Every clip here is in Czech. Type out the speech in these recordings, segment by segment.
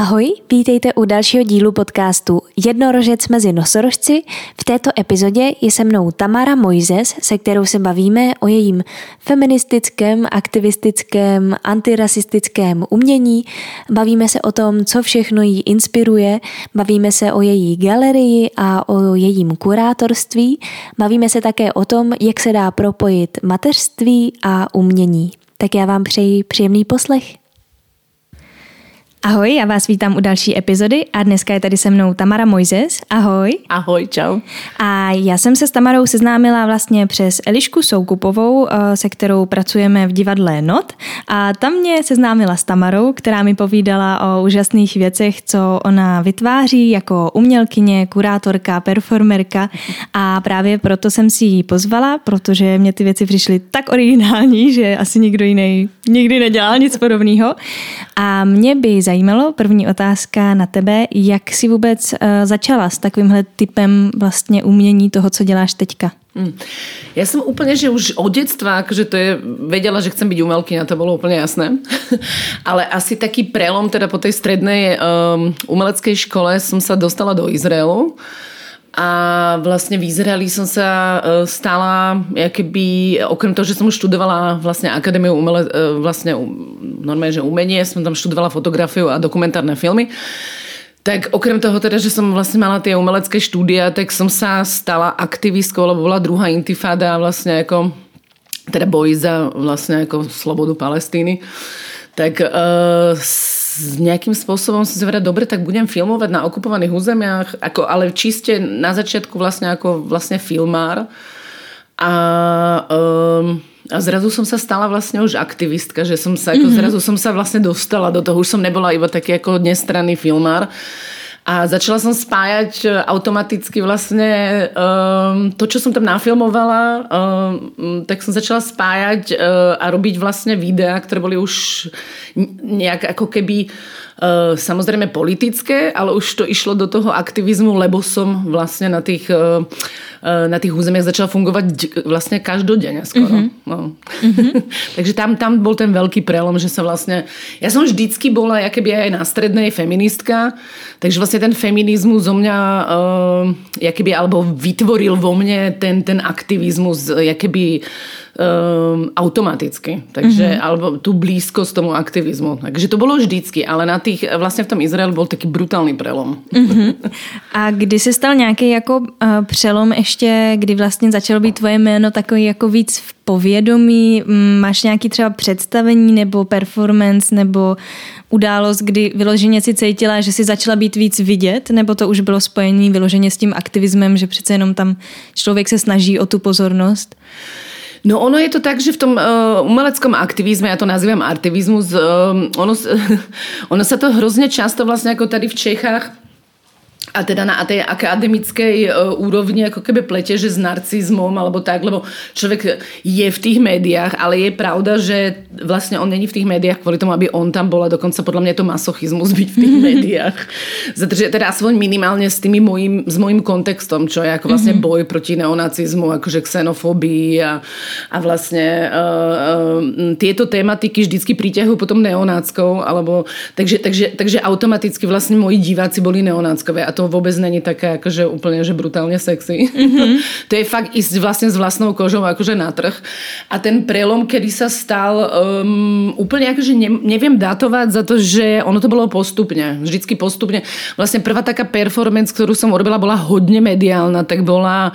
Ahoj, vítejte u dalšího dílu podcastu Jednorožec mezi nosorožci. V této epizodě je se mnou Tamara Moyzes, se kterou se bavíme o jejím feministickém, aktivistickém, antirasistickém umění. Bavíme se o tom, co všechno jí inspiruje, bavíme se o její galerii a o jejím kurátorství. Bavíme se také o tom, jak se dá propojit mateřství a umění. Tak já vám přeji příjemný poslech. Ahoj, já vás vítám u další epizody a dneska je tady se mnou Tamara Moyzes. Ahoj. Ahoj, čau. A já jsem se s Tamarou seznámila vlastně přes Elišku Soukupovou, se kterou pracujeme v divadle Not. A tam mě seznámila s Tamarou, která mi povídala o úžasných věcech, co ona vytváří jako umělkyně, kurátorka, performerka. A právě proto jsem si ji pozvala, protože mě ty věci přišly tak originální, že asi nikdo jiný nikdy nedělal nic podobného. A mě by zajímalo, první otázka na tebe, jak jsi vůbec začala s takovýmhle typem vlastně umění toho, co děláš teďka? Ja som úplne, že už od detstva, akože to je, vedela, že chcem byť umelkyňa, to bolo úplne jasné. Ale asi taký prelom teda po tej strednej umeleckej škole som sa dostala do Izraelu. A vlastne v Izraeli som sa stala, jakoby, okrem toho, že som študovala vlastne akadémiu umele, vlastne normálne, že umenie, som tam študovala fotografiu a dokumentárne filmy. Tak okrem toho teda, že som vlastne mala tie umelecké štúdia, tak som sa stala aktivistkou, lebo bola druhá intifáda vlastne ako, teda boj za vlastne ako slobodu Palestíny. Tak s nejakým spôsobom som si hovorila, dobre, tak budem filmovať na okupovaných územiach, ako, ale čiste na začiatku vlastne ako vlastne filmár. A zrazu som sa stala vlastne už aktivistka, že som sa, ako zrazu som sa vlastne dostala do toho, už som nebola iba taký ako nestranný filmár. A začala som spájať automaticky vlastne to, čo som tam nafilmovala, tak som začala spájať a robiť vlastne videá, ktoré boli už nejak ako keby samozrejme politické, ale už to išlo do toho aktivizmu, lebo som vlastne na tých územiach začala fungovať vlastne každodenně skoro. Mm-hmm. No. Mm-hmm. Takže tam bol ten veľký prelom, že sa vlastne... Ja som vždycky bola jakoby aj na strednej feministka, takže vlastne ten feminizmus zo mňa jakoby, alebo vytvoril vo mne ten aktivizmus jakoby automaticky. Takže, alebo tu blízkosť tomu aktivizmu. Takže to bylo vždycky, ale na tých, vlastně v tom Izraelu byl taky brutální prelom. Mm-hmm. A kdy se stal nějaký jako přelom ještě, kdy vlastně začalo být tvoje jméno takový jako víc v povědomí? Máš nějaký třeba představení nebo performance nebo událost, kdy vyloženě si cítila, že si začala být víc vidět, nebo to už bylo spojené vyloženě s tím aktivismem, že přece jenom tam člověk se snaží o tu pozornost? No ono je to tak, že v tom umeleckom aktivizme, já to nazývám artivismus, ono se to hrozně často vlastně jako tady v Čechách a teda na té akademické úrovni jako keby plete, že s narcismom alebo tak, lebo člověk je v těch médiách, ale je pravda, že vlastně on není v těch médiách kvůli tomu, aby on tam byl, a dokonce podle mě je to masochismus být v těch médiách. Zatože teda aspoň minimálně s mojím kontextom, čo je jako vlastně boj proti neonacismu, jakože xenofobii a vlastně tyto tématiky vždycky přitáhnou potom neonáckou, alebo takže automaticky vlastně moji diváci byli neonáckové. A to vůbec není také jakože úplně že brutálně sexy. Mm-hmm. To je fakt i vlastně s vlastnou kožou jakože na trh. A ten prelom, kedy se stal úplně jakože nevím datovat, za to, že ono to bylo postupně. Vždycky postupně. Vlastně prvá taká performance, kterou jsem urobila, byla hodně mediálna, tak byla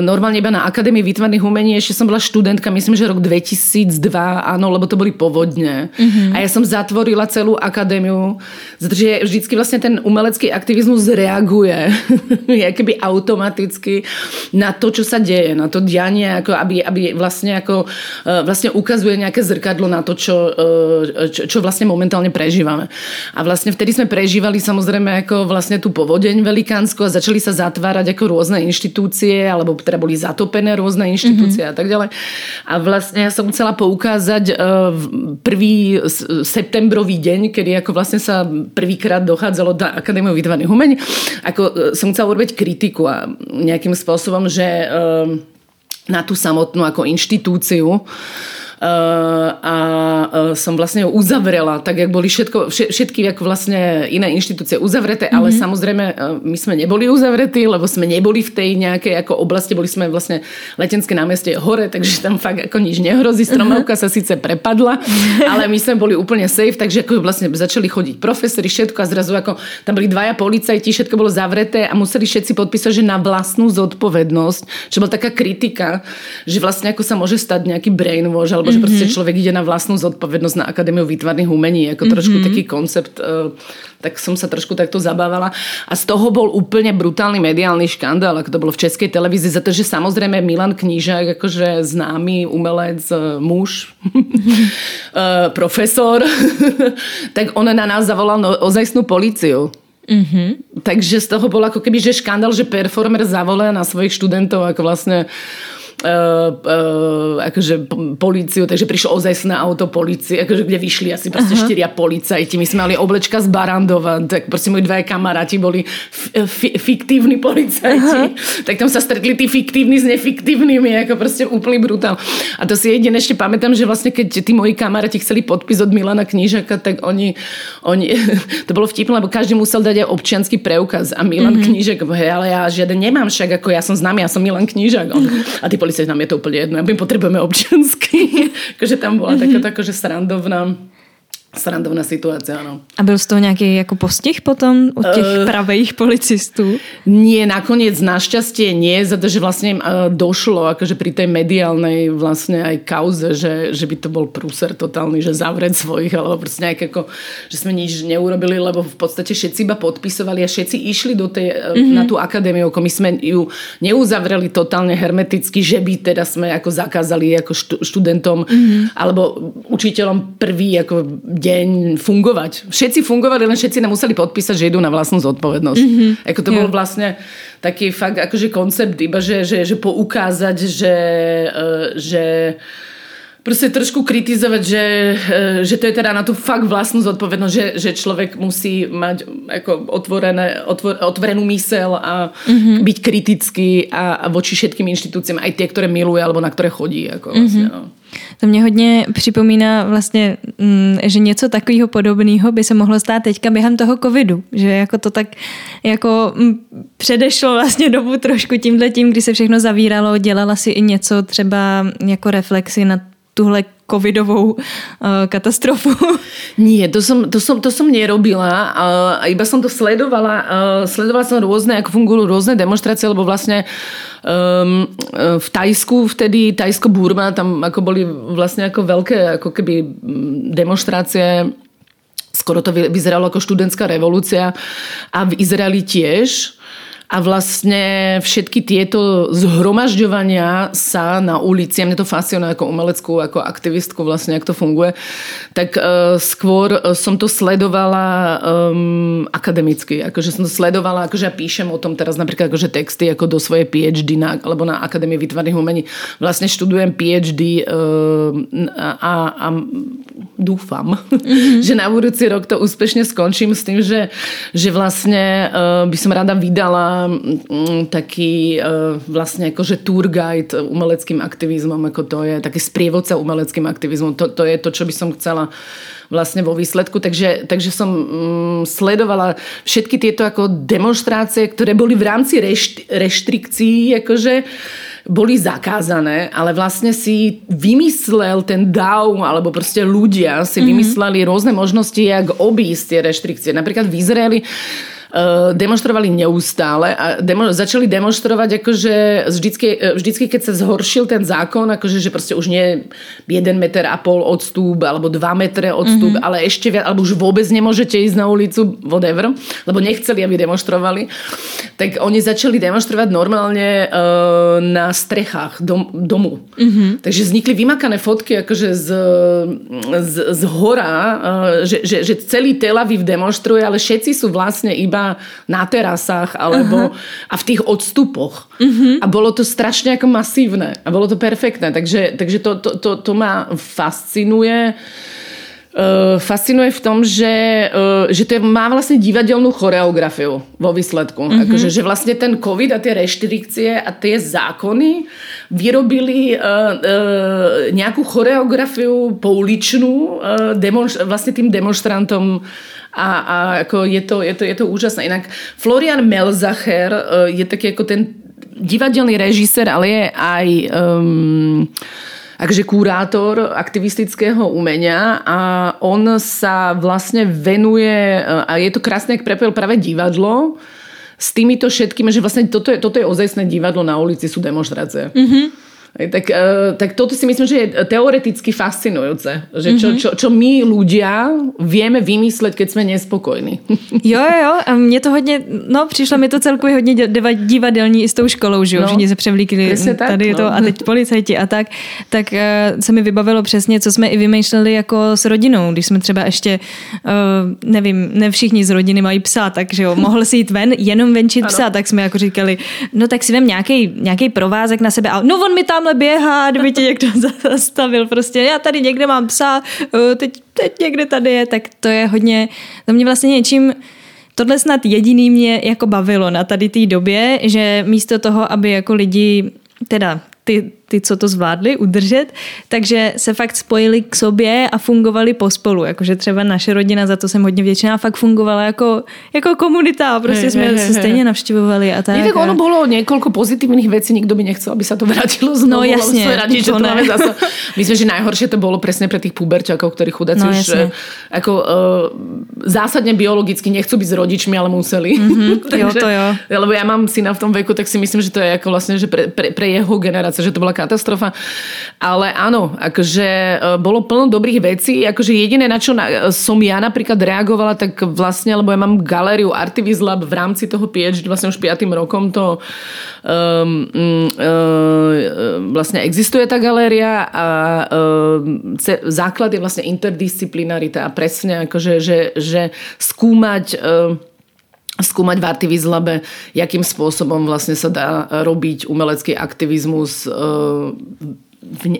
normálně iba na Akademii výtvarných umění, ještě jsem byla študentka, myslím, že rok 2002, ano, lebo to byly povodně. Mm-hmm. A já jsem zatvorila celou akademiu, protože vždycky vlastně ten umelecký aktivismus reaguje jakoby automaticky na to, čo sa deje, na to dianie, ako aby vlastne ukazuje nejaké zrkadlo na to, čo vlastne momentálne prežívame. A vlastne vtedy sme prežívali samozrejme ako vlastne tú povodeň velikánsku a začali sa zatvárať ako rôzne inštitúcie, alebo teda boli zatopené rôzne inštitúcie a tak ďalej. A vlastne ja som chcela poukázať prvý septembrový deň, kedy ako vlastne sa prvýkrát dochádzalo do Akadémie výtvarných umení. Ako som chcela urobiť kritiku a nejakým spôsobom, že na tú samotnú ako inštitúciu a som vlastne ju uzavrela, tak jak boli všetky jak vlastne iné inštitúcie uzavreté, ale samozrejme my sme neboli uzavretí, lebo sme neboli v tej nejakej ako oblasti, boli sme vlastne Letenské námestie hore, takže tam fakt ako nič nehrozí, stromovka sa síce prepadla, ale my sme boli úplne safe, takže ako vlastne začali chodiť profesori, všetko a zrazu ako tam boli dvaja policajti, všetko bolo zavreté a museli všetci podpísať, že na vlastnú zodpovednosť, čo bola taká kritika, že vlastne ako sa môže stať nejaký brainwash, alebo že prostě člověk jde na vlastnou zodpovědnost na Akademii výtvarných umění, jako trošku taký koncept, tak jsem se trošku takto zabávala. A z toho byl úplně brutální mediální škandál, jak to bylo v české televizi, za to, že samozřejmě Milan Knížek, jakože známý umelec, muž, profesor, tak on na nás zavolal ozajstnou policiu. Takže z toho byl jako keby, že škandál, že performer zavolá na svojich študentov, jako vlastně akože políciu, takže prišlo ozajstné auto polície, akože kde vyšli asi prostě 4 policajti. My jsme mali oblečka z Barandova, tak prostě moji dvaje kamaráti boli fiktívni policajti. Tak tam sa stretli tí fiktívni s nefiktívnymi, jako prostě úplný brutál. A to si jedine ešte pamätám, že vlastně keď tí moji kamaráti chceli podpis od Milana Knížeka, tak oni to bylo vtipné, lebo každý musel dať aj občiansky preukaz a Milan Knížek, hej, ale ja žiaden nemám, však ako ja som známy, ja som Milan Knížek. A tí policajti, nám je to úplně jedno, my potřebujeme občanský. Takže tam byla taková srandovná situace, ano. A byl z toho nějaký jako postih potom od těch pravých policistů? Nie, nakonec naštěstí nie, protože vlastně došlo akože pri tej mediálnej vlastně aj kauze, že by to byl průser totálny, že zavřet svojich, alebo prostě nějak jako, že jsme nič neurobili, lebo v podstatě všetci iba podpisovali a všetci išli do tej, na tú akadémiu, my jsme ju neuzavreli totálně hermeticky, že by teda jsme jako zakázali jako študentom alebo učiteľom prvý jako deň fungovať. Všetci fungovali, len všetci nám museli podpísať, že idú na vlastnú zodpovednosť. Jako to bol vlastne taký fakt akože koncept, iba že poukázať, že prostě trošku kritizovat, že to je teda na tu fakt vlastní zodpovědnost, že člověk musí mať jako otvorenou mysl a být kritický a voči všetkým institucím, aj tie, které miluje alebo na které chodí, jako vlastně, no. To mě hodně připomíná vlastně, že něco takového podobného by se mohlo stát teďka během toho covidu, že jako to tak jako předešlo vlastně dobu trošku tímhletím, kdy se všechno zavíralo, dělala si i něco třeba jako reflexy na tuhle covidovou katastrofu. Nie, to som nerobila, iba som to sledovala. Sledovala som rôzne, ako fungujú rôzne demonstrácie, lebo vlastne v Tajsku vtedy, Tajsko-Burma, tam ako boli vlastne ako veľké ako keby demonstrácie. Skoro to vyzeralo ako študentská revolúcia a v Izraeli tiež. A vlastne všetky tieto zhromažďovania sa na ulici, mne to fascinuje ako umeleckú, ako aktivistku vlastne, jak to funguje, tak skôr som to sledovala akademicky, akože som to sledovala, akože ja píšem o tom teraz napríklad akože texty ako do svojej PhD alebo na Akadémii výtvarných umení. Vlastne študujem PhD a dúfam, že na budúci rok to úspešne skončím s tým, že vlastne by som rada vydala taký vlastně jakože tour guide umeleckým aktivismem, jako to je taky sprievodca umeleckým aktivismem, to je to, čo by som chcela vlastně vo výsledku, takže som sledovala všetky tieto jako demonstrácie, ktoré boli v rámci reštrikcií, jakože boli zakázané, ale vlastně si vymyslel ten DAO, alebo prostě ľudia si vymysleli rôzne možnosti, jak obísť tie reštrikcie. Napríklad v Izraeli demonstrovali neustále a začali demonstrovat jakože vždycky, keď se zhoršil ten zákon, jakože že prostě už nie 1,5 metra odstup alebo 2 metre odstup, ale ještě viac, alebo už vůbec nemůžete jít na ulicu, whatever, lebo nechceli, aby demonstrovali. Tak oni začali demonstrovat normálně na strechách domu. Takže vznikly vymakané fotky jakože z hora, že celý Tel Aviv demonstruje, ale všetci sú vlastně iba na terasách alebo a v tých odstupoch. A bolo to strašne ako masívne a bolo to perfektné, takže to ma fascinuje fascinuje v tom, že to má vlastně divadelnou choreografiu vo výsledku. Mm-hmm. Akože, že vlastně ten covid a ty reštrikcie a ty zákony vyrobili nějakou choreografiu pouličnou vlastně tým demonstrantom a jako je to úžasné. Jinak Florian Melzacher je taky jako ten divadelný režisér, ale je aj takže kurátor aktivistického umenia a on sa vlastne venuje a je to krásne, jak prepojil práve divadlo s týmito všetkými, že vlastne toto je ozajstné divadlo, na ulici sú demonstrácie. Mm-hmm. Tak toto si myslím, že je teoreticky fascinujúce, že čo my ľudia vieme vymyslet, keď jsme nespokojní. Jo, a mně to hodně, přišlo mi to celkově hodně divadelní i s tou školou, že jo, všichni se převlíkli tady to a teď policajti a tak se mi vybavilo přesně, co jsme i vymýšleli jako s rodinou, když jsme třeba ještě, nevím, ne všichni z rodiny mají psa, takže jo, mohl si jít ven, jenom venčit psa, tak jsme jako říkali, no tak si vem nějaký provázek na sebe a no on mi tam běhá, kdyby tě někdo zastavil. Prostě já tady někde mám psa, teď někde tady je, tak to je hodně, to mě vlastně něčím, tohle snad jediný mě jako bavilo na tady té době, že místo toho, aby jako lidi, teda ty, co to zvládli, udržet, takže se fakt spojili k sobě a fungovali pospolu. Jakože třeba naše rodina, za to jsem hodně vděčná, fakt fungovala jako komunita. Prostě jsme se stejně navštěvovali a tak. Tak ono bylo několik pozitivních věcí, nikdo by nechcel, aby se to vrátilo znovu. No jasně. Jsme rádi, že to máme zase. Myslím, že nejhorší to bylo přesně pro těch puberťáků, kteří chudáci už jako zásadně biologicky nechcou být s rodičmi, ale museli. Mm-hmm. Takže, jo. Lebo já mám syna v tom věku, tak si myslím, že to je jako vlastně, že pre jeho generace, že to byla katastrofa. Ale áno, akože bolo plno dobrých vecí, akože jediné, na čo som ja napríklad reagovala, tak vlastne, lebo ja mám galériu Artivist Lab v rámci toho PhD, vlastne už 5. rokom to vlastne existuje tá galéria a základ je vlastne interdisciplinarita a presne akože, že skúmať v Artivist Labe, jakým způsobem vlastně se dá robiť umělecký aktivismus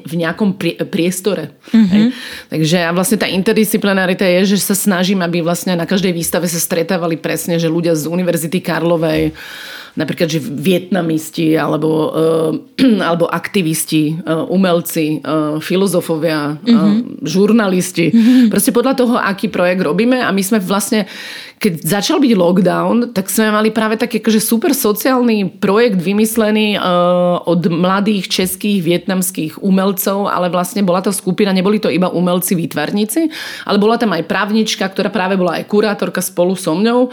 v nějakom priestore. Mm-hmm. Takže a vlastně ta interdisciplinarita je, že se snažím, aby vlastně na každé výstave se stretávali presne, že ľudia z Univerzity Karlovej, napríklad, že vietnamisti alebo aktivisti, umelci, filozofovia, žurnalisti. Proste podľa toho, aký projekt robíme a my sme vlastne, keď začal byť lockdown, tak sme mali práve taký akože super sociálny projekt vymyslený od mladých českých, vietnamských umelcov, ale vlastne bola to skupina, neboli to iba umelci, výtvarníci, ale bola tam aj právnička, ktorá práve bola aj kurátorka spolu so mnou.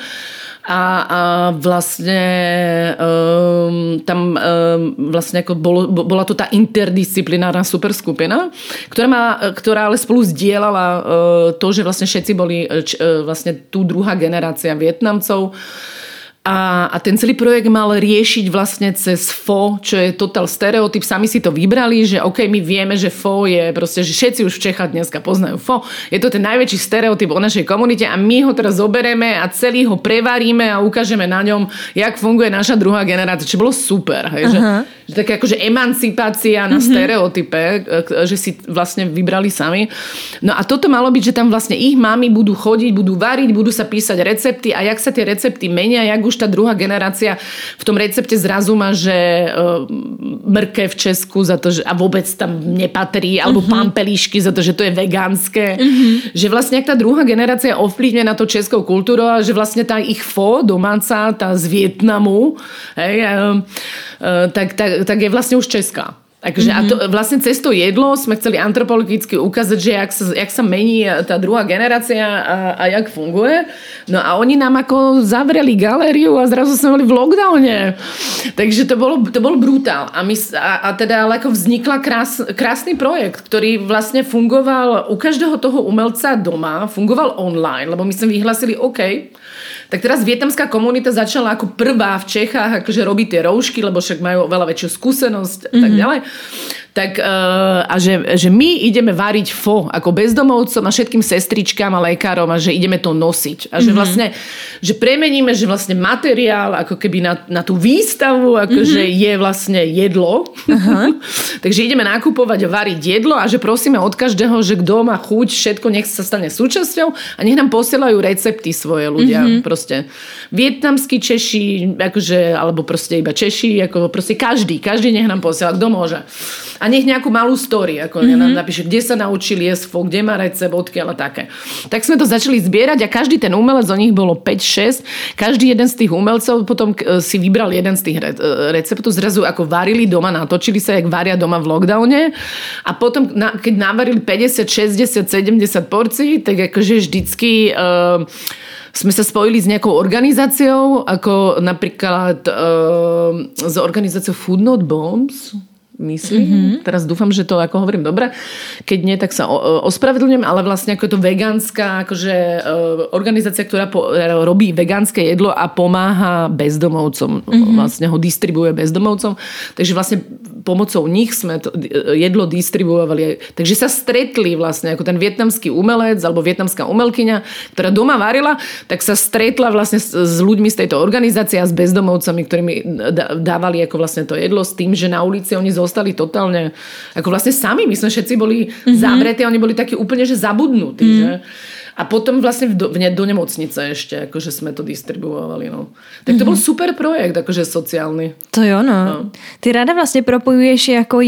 A vlastne tam vlastne ako bola to tá interdisciplinárna superskupina, ktorá ale spolu zdieľala to, že vlastne všetci boli vlastne tu druhá generácia Vietnamcov. A ten celý projekt mal riešiť vlastne cez FO, čo je total stereotyp. Sami si to vybrali, že OK, my vieme, že FO je proste, že všetci už v Čechách dneska poznajú FO. Je to ten najväčší stereotyp o našej komunite a my ho teraz zobereme a celý ho prevaríme a ukážeme na ňom, jak funguje naša druhá generácia. Čo bolo super. Hej, že také akože emancipácia na stereotype, že si vlastne vybrali sami. No a toto malo byť, že tam vlastne ich mami budú chodiť, budú variť, budú sa písať recepty a jak sa tie recepty menia, jak už ta druhá generácia v tom recepte zrazu má, že mrkev v Česku za to, že a vůbec tam nepatrí, alebo pampelíšky za to, že to je veganské. Uh-huh. Že vlastně jak ta druhá generace ovplyvňuje na to českou kulturu a že vlastně ta ich fo domáca, ta z Vietnamu, tak je vlastně už česká. Takže a to, vlastne cez to jedlo sme chceli antropologicky ukázať, že jak sa mení tá druhá generácia a jak funguje. No a oni nám ako zavreli galériu a zrazu sme boli v lockdowne. Takže to bol brutál. A teda ale ako vznikla krásny projekt, ktorý vlastne fungoval u každého toho umelca doma, fungoval online, lebo my sme vyhlasili OK. Tak teraz vietnamská komunita začala ako prvá v Čechách akože robiť tie roušky, lebo však majú veľa väčšiu skúsenosť a tak ďalej. tak a že my ideme variť fo ako bezdomovcom a všetkým sestričkám a lekárom a že ideme to nosiť a že vlastne, že premeníme, že vlastne materiál ako keby na tú výstavu, ako že je vlastne jedlo. Takže ideme nakupovať a variť jedlo a že prosíme od každého, že kto má chuť, všetko nech sa stane súčasťou a nech nám posielajú recepty svoje ľudia, proste vietnamskí Češi, akože, alebo proste iba Češi, ako proste každý nech nám posiela, kto môže. A nech nejakú malú story, ako nám napíše, kde sa naučili jesť, kde má recept, odkiaľ a také. Tak sme to začali zbierať a každý ten umelec, o nich bolo 5-6, každý jeden z tých umelcov potom si vybral jeden z tých receptov, zrazu ako varili doma, natočili sa, jak varia doma v lockdowne a potom, keď navarili 50, 60, 70 porcií, tak akože vždycky sme sa spojili s nejakou organizáciou, ako napríklad s organizáciou Food Not Bombs, myslím. Teraz dúfam, že to ako hovorím dobre. Keď nie, tak sa ospravedlňujem, ale vlastne ako je to vegánska akože, organizácia, ktorá robí vegánske jedlo a pomáha bezdomovcom. Vlastne ho distribuuje bezdomovcom. Takže vlastne pomocou nich sme to jedlo distribuovali. Takže sa stretli vlastne ako ten vietnamský umelec alebo vietnamská umelkyňa, ktorá doma varila, tak sa stretla vlastne s ľuďmi z tejto organizácie a s bezdomovcami, ktorými dávali ako vlastne to jedlo s tým, že na ulici oni zostali totálne, ako vlastne sami, my sme všetci boli zavretí, oni boli takí úplne, že zabudnutí, že? A potom vlastne do nemocnice ešte, akože sme to distribuovali, no. Tak to bol super projekt, akože sociálny. To jo, no. Ty ráda vlastne propojuješ jako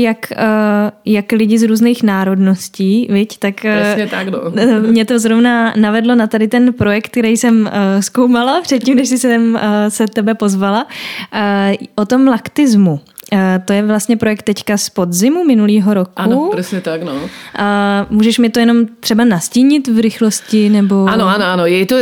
jak lidi z různých národností, viď? Tak, přesně tak, no. Mě to zrovna navedlo na tady ten projekt, který jsem zkoumala předtím, než jsem se tebe pozvala, o tom laktismu. To je vlastně projekt teďka z podzimu minulého roku. Ano, přesně tak, no. Můžeš mi to jenom třeba nastínit v rychlosti, nebo... Ano, je to,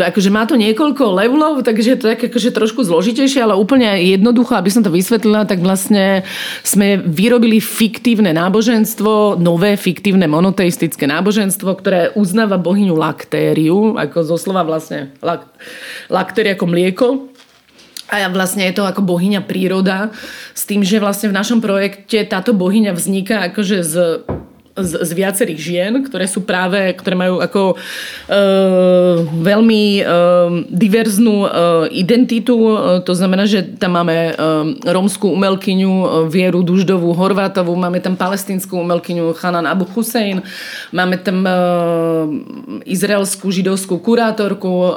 akože má to niekoľko levelov, takže je to tak akože trošku zložitejšie, ale úplne jednoducho, aby som to vysvetlila, tak vlastne sme vyrobili fiktívne náboženstvo, nové fiktívne monoteistické náboženstvo, ktoré uznáva bohyňu Laktériu, ako zo slova vlastne Laktéria ako mlieko. A vlastne je to ako bohyňa príroda s tým, že vlastne v našom projekte táto bohyňa vzniká akože z viacerých žien, ktoré majú ako veľmi diverznú identitu. To znamená, že tam máme romskú umelkyňu Vieru Duždovú Horvatovú, máme tam palestinskú umelkyňu Hanan Abu Hussein, máme tam izraelskú židovskú kurátorku,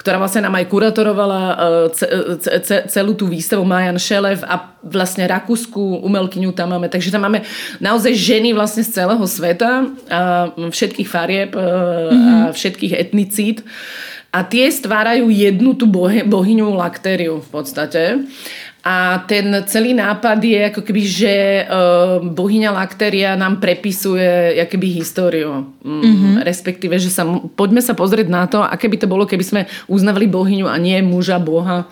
ktorá vlastne nám aj kuratorovala celú tú výstavu Majan Šelef a vlastne rakúskú umelkyňu tam máme. Takže tam máme naozaj ženy vlastne z celého sveta a všetkých farieb a všetkých etnicít. A tie stvárajú jednu tú bohyňu Laktériu v podstate. A ten celý nápad je ako keby, že bohyňa Laktéria nám prepisuje jakoby históriu. Respektíve, že poďme sa pozrieť na to, aké by to bolo, keby sme uznávali bohyňu a nie muža boha.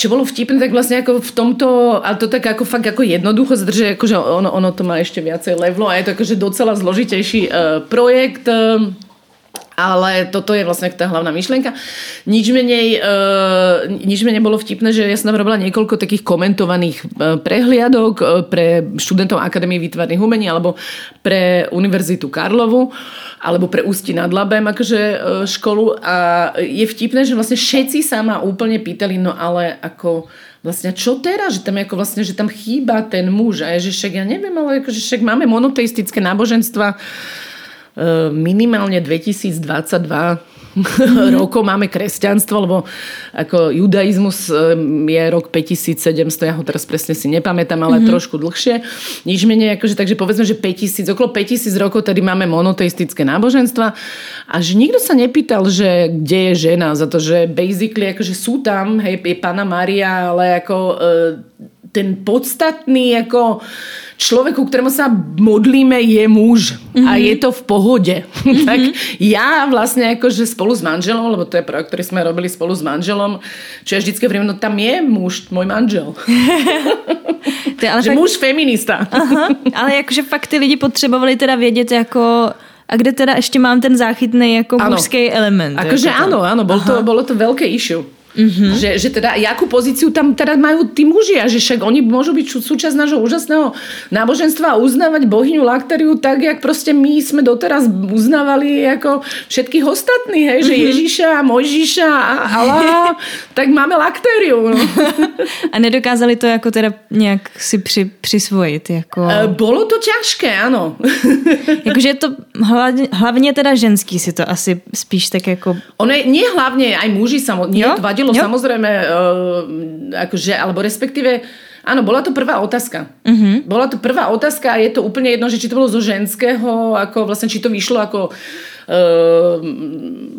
Čo bolo vtipné, tak vlastne ako v tomto, ale to tak ako fakt ako jednoducho zdrže, akože ono to má ešte viacej levlo a je to akože docela zložitejší projekt. Ale toto je vlastne tá hlavná myšlienka. Nič menej bolo vtipné, že ja som robila niekoľko takých komentovaných prehliadok pre študentov Akademie výtvarných umení alebo pre Univerzitu Karlovu alebo pre Ústí nad Labem akože školu. A je vtipné, že vlastne všetci sa ma úplne pýtali, no ale ako... Vlastne čo teraz? Že tam, ako vlastne, že tam chýba ten muž. A je, že však ja neviem, ale akože však máme monoteistické náboženstva minimálne 2022 rokov máme kresťanstvo, lebo ako judaizmus je rok 5700, ja ho teraz presne si nepamätám, ale trošku dlhšie. Nič menej, akože, takže povedzme, že okolo 5000 rokov tady máme monoteistické náboženstva a že nikto sa nepýtal, že kde je žena, za to, že basically akože sú tam, hej, je Panna Mária, ale ako ten podstatný ako človek, ku ktorému sa modlíme, je muž a je to v pohode. Tak ja vlastne akože spolu s manželom, lebo to je projekt, ktorý sme robili spolu s manželom, čo ja vždycky hovorím, no tam je muž, môj manžel. Že fakt... muž feminista. Aha, ale akože fakt ty lidi potrebovali teda vědět jako... A kde teda ešte mám ten záchytný jako mužský element. Akože áno, bolo to veľké issue. Mm-hmm. Že teda, jakú pozíciu tam teda majú tí muži a že však oni môžu byť súčasť nášho úžasného náboženstva a uznávať bohyňu Laktariu tak, jak proste my sme doteraz uznávali ako všetkých ostatných, hej, že Ježíša, Mojžíša a Allah, tak máme Laktariu. No. A nedokázali to jako teda nějak si přisvojit? Jako... Bolo to ťažké, ano. Jakože je to hlavně teda ženský si to asi spíš tak jako... Nie hlavne, aj muži samozřejmě, vadilo samozrejme, akože, alebo respektíve, áno, bola to prvá otázka. Mm-hmm. Bola to prvá otázka a je to úplne jedno, že či to bolo zo ženského, ako vlastne, či to vyšlo ako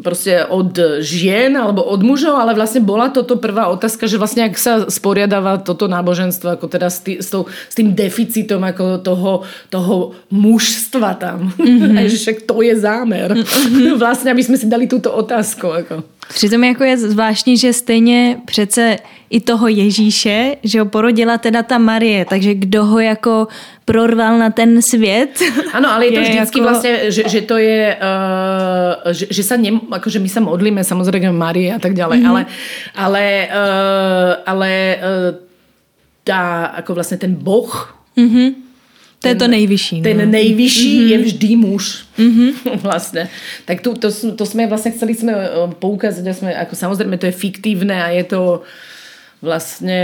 proste od žien alebo od mužov, ale vlastne bola toto prvá otázka, že vlastne ak sa sporiadáva toto náboženstvo, ako teda s tým deficitom ako toho mužstva tam. Mm-hmm. A že však to je zámer. Mm-hmm. Vlastne, aby sme si dali túto otázku. Ako. Přitom jako je zvláštní, že stejně přece i toho Ježíše, že ho porodila teda ta Marie, takže kdo ho jako prorval na ten svět. Ano, ale je to vždycky jako... vlastně, že to je, že sa akože my sa modlíme samozřejmě Marie a tak ďalej, mm-hmm. ale ako vlastně ten Boh, mm-hmm. To je to nejvyšší. Ten nejvyšší je vždy muž. Mm-hmm. Vlastne. Tak to sme vlastne chceli poukázať, sme, ako samozrejme to je fiktívne a je to vlastne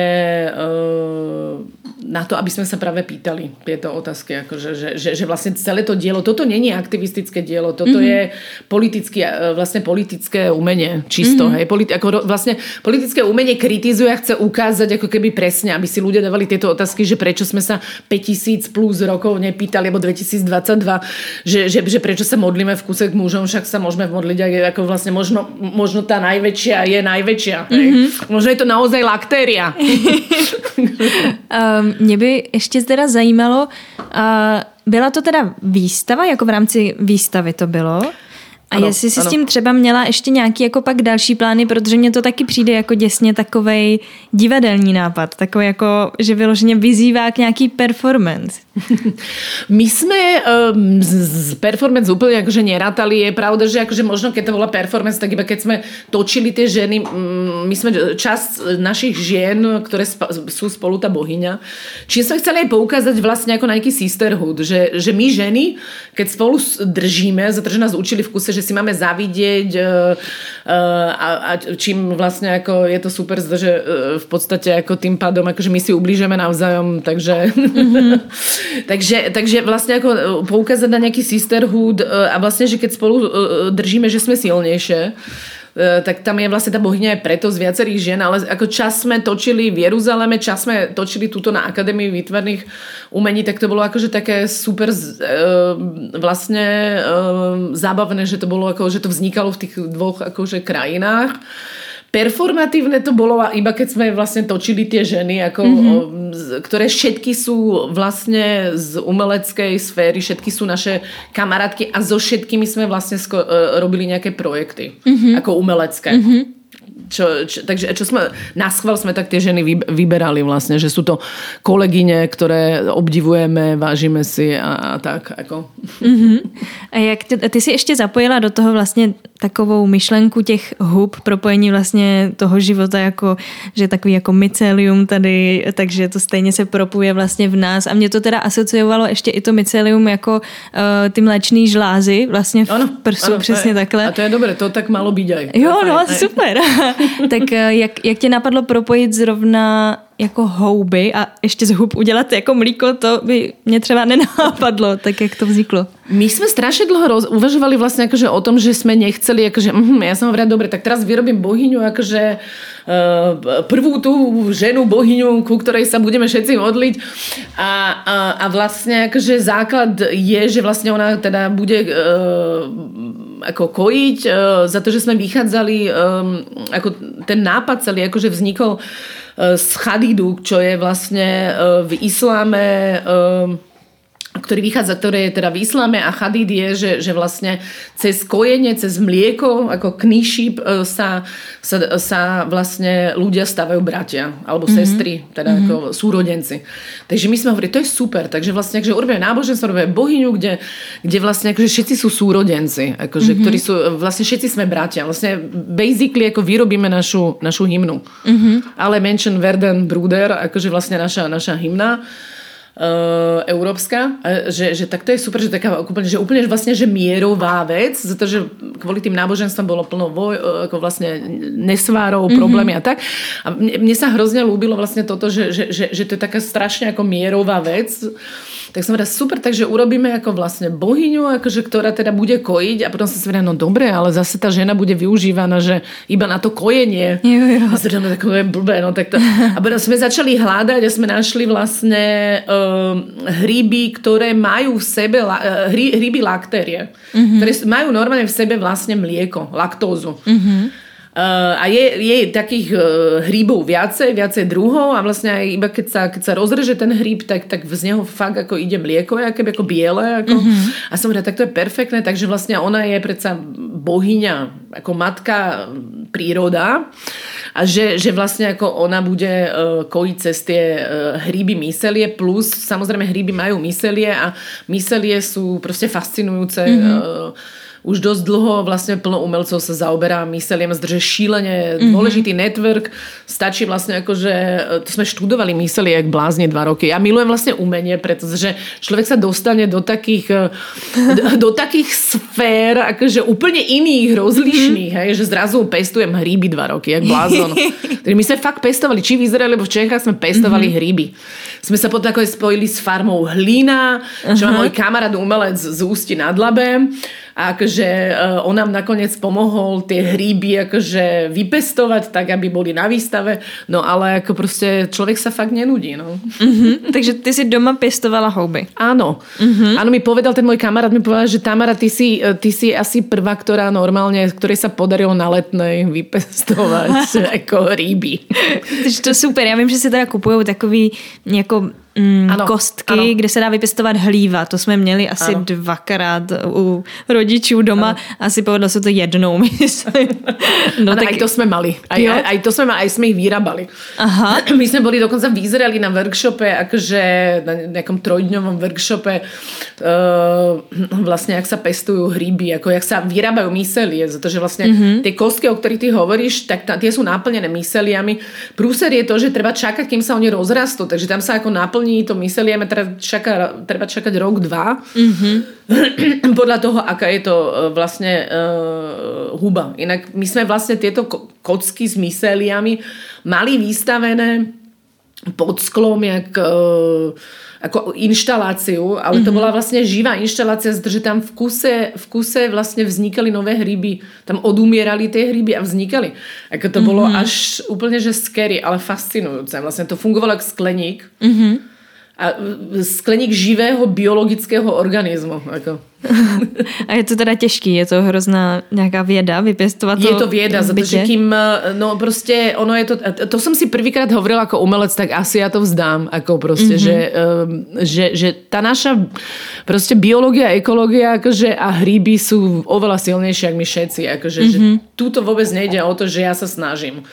na to, aby sme sa práve pýtali tieto otázky. Akože, že vlastne celé to dielo, toto není aktivistické dielo, toto je politické umenie čisto. Mm-hmm. Hej. Vlastne politické umenie kritizuje a chce ukázať ako keby presne, aby si ľudia dávali tieto otázky, že prečo sme sa 5000 plus rokov nepýtali, alebo 2022, že prečo sa modlíme v kuse k mužom, však sa môžeme modliť aj ako vlastne možno tá najväčšia je najväčšia. Hej. Mm-hmm. Možno je to naozaj Lactaria. Mě by ještě teda zajímalo, byla to teda výstava, jako v rámci výstavy to bylo? A ano, jestli si s tím třeba měla ještě nějaký jako pak další plány, protože mně to taky přijde jako děsně takovej divadelní nápad, takový jako, že vyloženě vyzývá k nějaký performance. My jsme z performance úplně jakože nerátali, je pravda, že jakože možno keď to bola performance, tak iba keď jsme točili tie ženy, my jsme čas našich žien, ktoré sú spolu tá bohyňa, čím sme chceli aj poukázať vlastne ako na nejaký sisterhood, že my ženy, keď spolu držíme, zatože nás učili v kuse, že si máme zavidieť a čím vlastne ako je to super, že v podstate ako tým pádom, akože my si ublížeme navzájom, takže... Mm-hmm. Takže vlastne ako poukázať na nejaký sisterhood a vlastne, že keď spolu držíme, že sme silnejšie, tak tam je vlastne tá bohyňa je preto z viacerých žien, ale ako čas sme točili v Jeruzaleme, čas sme točili tuto na Akademii výtvarných umení, tak to bolo akože také super vlastne zábavné, že to bolo ako, že to vznikalo v tých dvoch akože krajinách. Performatívne to bolo iba keď sme vlastne točili tie ženy, ako, ktoré všetky sú vlastne z umeleckej sféry, všetky sú naše kamarátky a so všetkými sme vlastne robili nejaké projekty, ako umelecké. Mm-hmm. Takže čo sme, naschval sme tak tie ženy vyberali vlastne, že sú to kolegyne, ktoré obdivujeme, vážime si a tak. Ako. Mm-hmm. A jak ty si ešte zapojila do toho vlastne takovou myšlenku těch hub, propojení vlastně toho života, jako, že takový jako mycelium tady, takže to stejně se propuje vlastně v nás. A mě to teda asociovalo ještě i to mycelium jako ty mléčný žlázy vlastně v prsu, ano, přesně takhle. A to je dobré, to tak málo býdaj. Jo, super. Tak jak tě napadlo propojit zrovna jako houby a ještě z hub udělat jako mlíko, to by mě třeba nenápadlo, tak jak to vzniklo. My jsme strašně dlouho uvažovali vlastně jakože o tom, že jsme nechceli, jakože ja som hovorila, dobre, tak teraz vyrobím bohyňu, akože prvú tú ženu bohyňu, ku ktorej sa budeme všetci modliť a vlastne akože základ je, že vlastne ona teda bude ako kojiť, za to, že sme vychádzali, ako ten nápad celý, akože vznikol z Hadidu, čo je vlastne v isláme ktorý vychádza, ktoré je teda v islame, a chadid je, že vlastne cez kojenie, cez mlieko, ako kníši sa vlastne ľudia stávajú bratia, alebo sestry, teda ako súrodenci. Takže my sme hovorili, to je super, takže vlastne že urobíme náboženstvo, urobíme bohyňu, kde vlastne akože všetci sú súrodenci, akože, ktorí sú, vlastne všetci sme bratia, vlastne basically ako vyrobíme našu hymnu. Ale Menschen werden Bruder, akože vlastne naša hymna európska, že tak to je super, že taká úplne vlastne že mierová vec, pretože kvôli tým náboženstvom bolo plno ako vlastne nesvárov, problémy a tak. A mne sa hrozne ľúbilo vlastne toto, že to je taká strašne ako mierová vec. Tak som povedala, super, takže urobíme ako vlastne bohyňu, akože, ktorá teda bude kojiť, a potom som si povedala, no dobre, ale zase tá žena bude využívaná, že iba na to kojenie. Jo. A som povedala, takové blbé, no tak to. A potom sme začali hľadať a sme našli vlastne hryby, ktoré majú v sebe, hryby laktérie, ktoré majú normálne v sebe vlastne mlieko, laktózu. A je takých hríbov viacej druhov, a vlastne aj iba keď sa rozreže ten hríb, tak z neho fakt ako ide mlieko, ako biele. Ako. A som hovorila, tak to je perfektné, takže vlastne ona je predsa bohyňa, ako matka príroda, a že vlastne ako ona bude kojiť cez tie hríby mycelie, plus samozrejme hríby majú mycelie, a mycelie sú proste fascinujúce. Už dosť dlho vlastne plno umelcov sa zaoberá myceliem, zdrže šílenie dôležitý network, stačí vlastne akože, to sme študovali mycelie jak blázne 2 roky. Ja milujem vlastne umenie, pretože človek sa dostane do takých sfér akože úplne iných, rozlišných, hej, že zrazu pestujem hríby 2 roky, jak blázon. Takže my sme fakt pestovali, či v Izraeli, lebo v Čechách sme pestovali hríby. Sme sa potom ako spojili s farmou Hlína, čo má môj kamarát umelec z Ústí nad Labem, a akože on nám nakoniec pomohol tie hríby akože vypestovať tak, aby boli na výstave. No ale ako proste človek sa fakt nenudí. No. Takže ty si doma pestovala houby. Áno. Áno, mi povedal ten môj kamarát, mi povedal, že Tamara, ty si asi prvá, ktorá normálne, ktorej sa podarilo na Letnej vypestovať ako hríby. Takže to super. Ja vím, že si teda kupujú takový nejako ano, kostky, ano, kde se dá vypěstovat hlíva. To jsme měli asi ano, 2krát u rodičů doma. Ano. Asi povedlo se to jednou, myslím. No, ano, tak... Aj to jsme mali. Aj to jsme mali, aj jsme ich vyrábali. Aha. My jsme byli dokonce v Izraeli na workshope, akože na nějakom 3-dňovom workshope, vlastně jak se pestují hríby, jako jak se vyrábají mycelie, protože vlastně ty kostky, o kterých ty hovoríš, tak ty jsou naplněné myceliami. Průser je to, že treba čakat, kým se oni rozrastou, takže tam se jako to mycelium, treba čakať rok, 2. Podľa toho, aká je to vlastne huba. Inak my sme vlastne tieto kocky s myceliami mali vystavené pod sklom ako inštaláciu, ale to bola vlastne živá inštalácia, že tam v kuse vlastne vznikali nové hryby. Tam odumierali tie hryby a vznikali. Ako to bolo až úplne, že scary, ale fascinujúce. Vlastne to fungovalo ako skleník. A skleník živého biologického organismu. Jako. A je to teda těžký, je to hrozná nějaká věda vypěstovat to. Je to věda, protože tím, no prostě ono je to jsem si prvýkrát hovorila jako umelec, tak asi já to vzdám, jako prostě, že ta naša prostě biologie, ekologie, jakože a hryby jsou oveľa silnější, jak my všetci, jakože že tuto vůbec nejde o to, že já se snažím.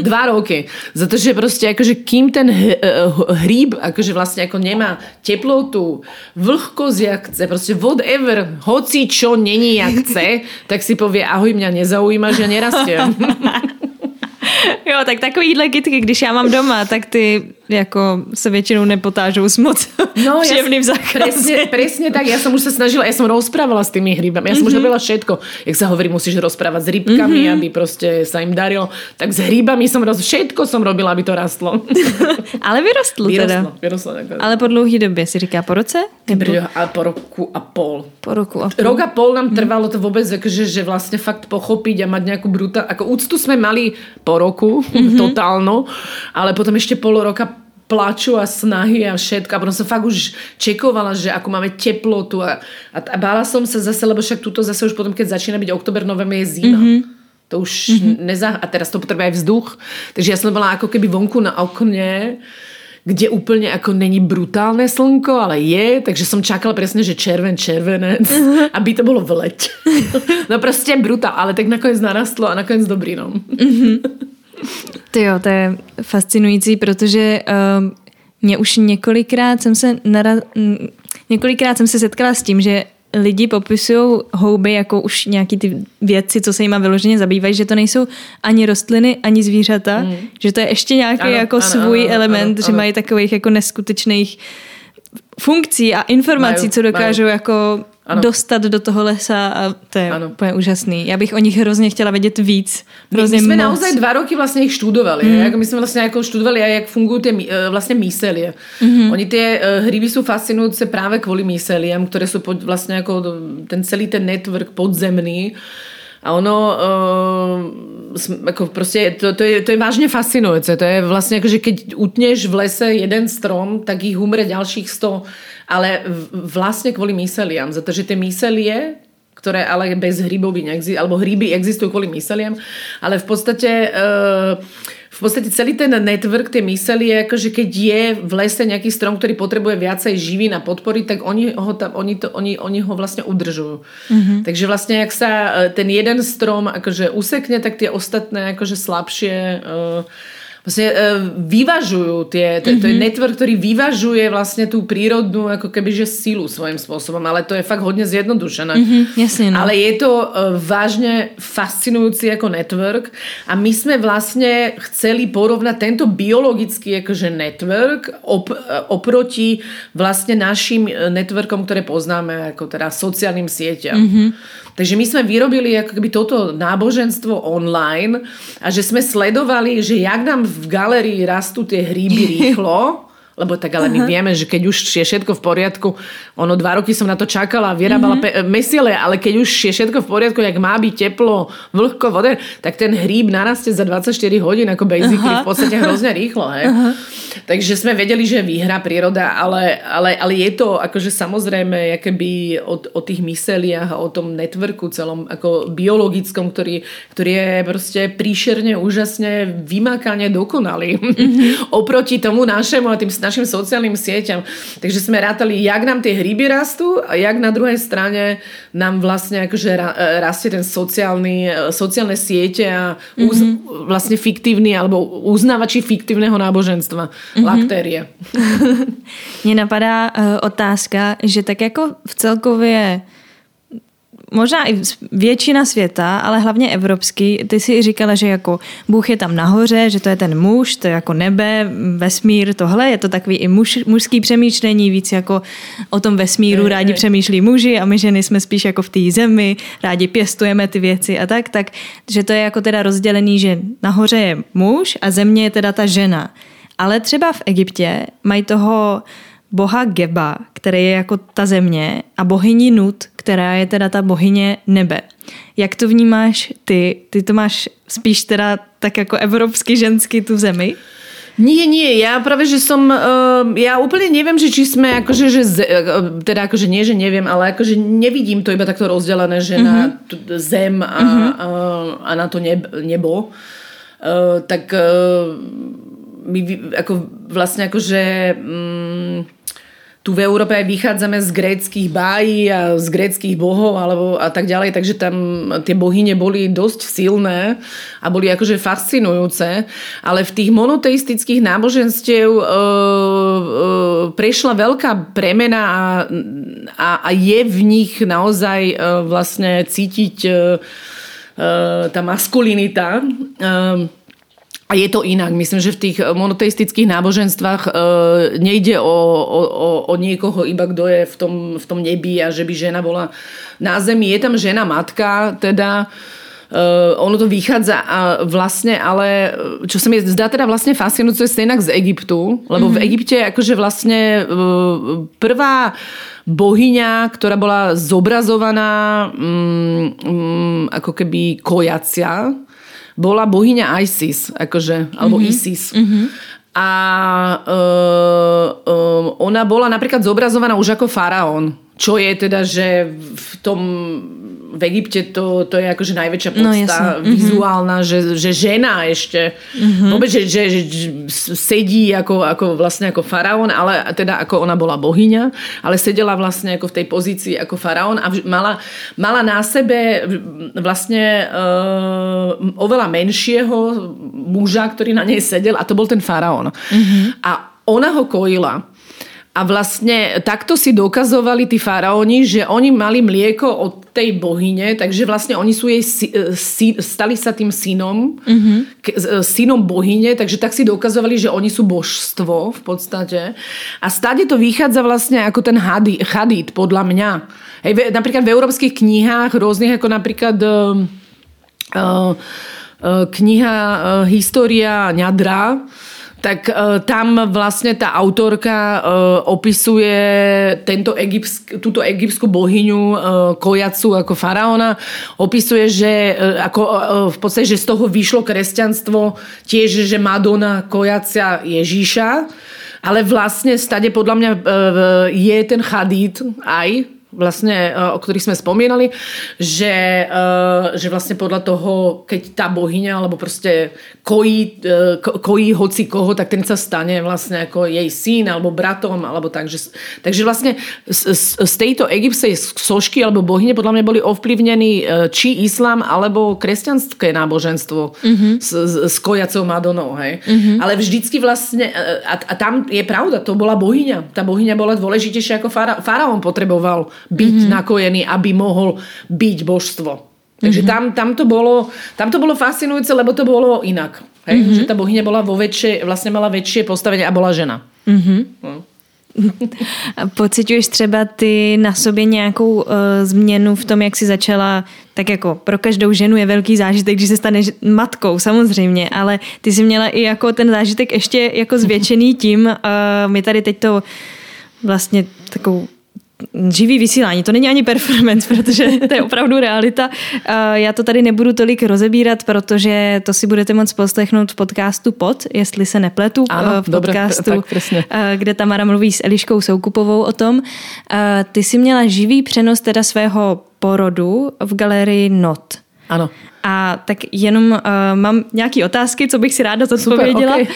2 roky, protože prostě jakože kým ten hryb, jakože vlastně jako nemá teplotu, vlhkost, jak chce, prostě whatever, hoci čo není jak chce, tak si povie, ahoj, mňa nezaujíma, že nerastiem. Jo, tak takovýhle kytky, když já mám doma, tak ty jako se většinou nepotážou s moc příjemným záchrazením. Presne tak, já jsem už se snažila, já jsem rozprávala s tými hrybami, já jsem už robila všetko. Jak se hovorí, musíš rozprávať s rybkami, aby prostě se jim darilo. Tak s hrybami všetko jsem robila, aby to rastlo. Ale vyrostlo teda. Vyrostlo tak. Ale po dlouhý době, si říká po roce? A po roku a pol. Rok a pol nám trvalo to vůbec, že vlastně fakt pochopit a mať nějakou brutální, jako úctu jsme mali po roku, totálno, ale potom ještě pol roka plaču a snahy a všetko. A potom som fakt už čekovala, že ako máme teplotu a bála som sa zase, lebo však túto zase už potom, keď začína byť oktober, november, je zima. To už a teraz to potrebuje aj vzduch. Takže ja som bola ako keby vonku na okne, kde úplne ako není brutálne slnko, ale je, takže som čakala presne, že červenec, aby to bolo v lete. No proste brutál, ale tak nakonec narastlo a nakonec dobrý, no. Tyjo, to je fascinující, protože mě už několikrát jsem se setkala s tím, že lidi popisují houby jako už nějaký ty věci, co se jima vyloženě zabývají, že to nejsou ani rostliny, ani zvířata, že to je ještě nějaký element, že mají takových jako neskutečných funkcí a informací, co dokážou jako dostat do toho lesa, a to je úplně úžasný. Já bych o nich hrozně chtěla vědět víc. My jsme naozaj 2 roky vlastně jich študovali. My jsme vlastně jako študovali, jak fungují ty vlastně mycelie. Oni ty hryby jsou fascinující právě kvůli myceliam, které jsou vlastně jako ten celý ten network podzemný. A ono jako prostě to je vážně fascinující. To je vlastně jako, že keď utneš v lese jeden strom, tak jich umře dalších 100, ale vlastně kvůli myceliam, protože ty mycelie, které ale bez hryboví neexistují, alebo hryby existují kvůli myceliam, ale v podstate celý ten network, tie mycelie, akože keď je v lese nejaký strom, ktorý potrebuje viacej živín a podpory, tak oni ho vlastne udržujú. Takže vlastne, jak sa ten jeden strom akože usekne, tak tie ostatné akože slabšie vlastne vyvažujú to je network, ktorý vyvažuje vlastne tú prírodnú ako kebyže silu svojím spôsobom, ale to je fakt hodne zjednodušené. Jasne, no. Ale je to vážne fascinujúci ako network a my sme vlastne chceli porovnať tento biologický akože network oproti vlastne našim networkom, ktoré poznáme ako teda sociálnym sieťam. Takže my sme vyrobili ako keby toto náboženstvo online a že sme sledovali, že jak nám v galerii rastú tie hríby rýchlo, lebo tak ale my vieme, že keď už je všetko v poriadku, 2 roky som na to čakala, vyrábala mesile, ale keď už je všetko v poriadku, jak má byť teplo, vlhko, voda, tak ten hríb narastie za 24 hodín, ako basically v podstate hrozne rýchlo. He. Takže sme vedeli, že vyhrá príroda, ale je to akože samozrejme jakoby o tých myseliach a o tom networku celom, ako biologickom, ktorý je proste príšerne, úžasne, vymakane dokonalý. Oproti tomu našemu a tým našim sociálnym sieťam. Takže sme rátali, jak nám tie hryby rastú a jak na druhej strane nám vlastne akože rastie ten sociálne siete a vlastne fiktívny alebo uznávači fiktívneho náboženstva. Lactaria. Mně napadá otázka, že tak jako v celkově možná i většina světa, ale hlavně evropský, ty si říkala, že jako Bůh je tam nahoře, že to je ten muž, to je jako nebe, vesmír, tohle, je to takový i mužský přemýšlení, víc jako o tom vesmíru rádi přemýšlí muži a my ženy jsme spíš jako v té zemi, rádi pěstujeme ty věci a tak, že to je jako teda rozdělený, že nahoře je muž a země je teda ta žena. Ale třeba v Egyptě mají toho boha Geba, který je jako ta země, a bohyni Nut, která je teda ta bohyně nebe. Jak to vnímáš ty? Ty to máš spíš teda tak jako evropsky žensky tu zemi? Nie, ja práve, že som, ja úplne neviem, že či sme, akože, že, teda akože nie, že neviem, ale akože nevidím to iba takto rozdelené, že na zem a na to nebo. Tak my ako vlastne akože... tu v Európe aj vychádzame z gréckych bájí a z gréckych bohov alebo a tak ďalej, takže tam tie bohyne boli dosť silné a boli akože fascinujúce, ale v tých monoteistických náboženstiev prešla veľká premena a je v nich naozaj vlastne cítiť tá maskulinita, a je to inak. Myslím, že v tých monoteistických náboženstvách nejde o niekoho iba, kto je v tom nebi a že by žena bola na zemi. Je tam žena matka, teda ono to vychádza a vlastne, ale čo sa mi zdá teda vlastne fascinujúce je stejnak z Egyptu, lebo v Egypte akože vlastne prvá bohyňa, ktorá bola zobrazovaná ako keby kojacia, bola bohyňa Isis, akože, alebo Isis. A ona bola napríklad zobrazovaná už ako faraón. Čo je teda, že v Egypte to je akože najväčšia podsta, no, vizuálna, že žena ešte, vôbec, že sedí ako vlastne ako faraón, ale teda ako ona bola bohyňa, ale sedela vlastne ako v tej pozícii ako faraón a mala na sebe vlastne oveľa menšieho muža, ktorý na nej sedel a to bol ten faraón. A ona ho kojila. A vlastne takto si dokazovali tí faraóni, že oni mali mlieko od tej bohyne, takže vlastne oni sú jej stali sa tým synom, synom bohyne, takže tak si dokazovali, že oni sú božstvo v podstate. A stále to vychádza vlastne ako ten Hadith, podľa mňa. Hej, napríklad v európskych knihách rôznych, ako napríklad kniha Historia ňadra, tak tam vlastně ta autorka opisuje tuto egyptskou bohyňu kojacu jako faraona. Opisuje, že v podstatě, že z toho vyšlo kresťanstvo, tiež, že Madonna kojacia Ježíša, ale vlastně stade podle mě je ten Hadith aj vlastně, o kterých jsme vzpomínali, že vlastně podle toho, keď ta bohyně alebo prostě kojí hoci koho, tak ten se stane vlastně jako jej syn alebo bratom, alebo takže vlastně z této egyptské sošky alebo bohyně podle mě byly ovplyvněny či islám alebo kresťanské náboženstvo s kojacou Madonou, hej. Ale vždycky vlastně a tam je pravda, to byla bohyně. Ta bohyně byla důležitější jako faraón potřeboval byť nakojený, aby mohol byť božstvo. Takže tam to bolo fascinujúce, lebo to bolo inak. Hej? Že ta bohyňa bola vlastně mala väčšie postavenie a bola žena. No. A pociťuješ třeba ty na sobě nějakou změnu v tom, jak jsi začala, tak jako pro každou ženu je velký zážitek, když se staneš matkou samozřejmě, ale ty jsi měla i jako ten zážitek ještě jako zvětšený tím, my tady teď to vlastně takovou živý vysílání. To není ani performance, protože to je opravdu realita. Já to tady nebudu tolik rozebírat, protože to si budete moct poslechnout v podcastu Pod, jestli se nepletu, ano, v podcastu, kde Tamara mluví s Eliškou Soukupovou o tom. Ty jsi měla živý přenos teda svého porodu v galerii Not. Ano. A tak jenom mám nějaké otázky, co bych si ráda zodpověděla. Okay.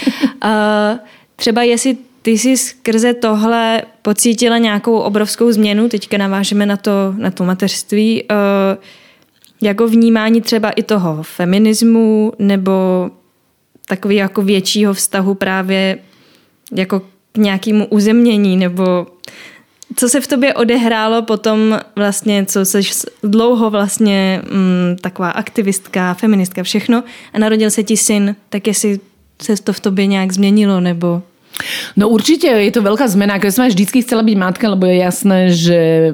Třeba jestli ty jsi skrze tohle pocítila nějakou obrovskou změnu, teďka navážeme na to mateřství, jako vnímání třeba i toho feminismu nebo takový jako většího vztahu právě jako k nějakému uzemnění, nebo co se v tobě odehrálo potom vlastně, co jsi dlouho vlastně taková aktivistka, feministka, všechno a narodil se ti syn, tak jestli se to v tobě nějak změnilo nebo... No určite je to veľká zmena, keď som aj vždycky chcela byť matka, lebo je jasné, že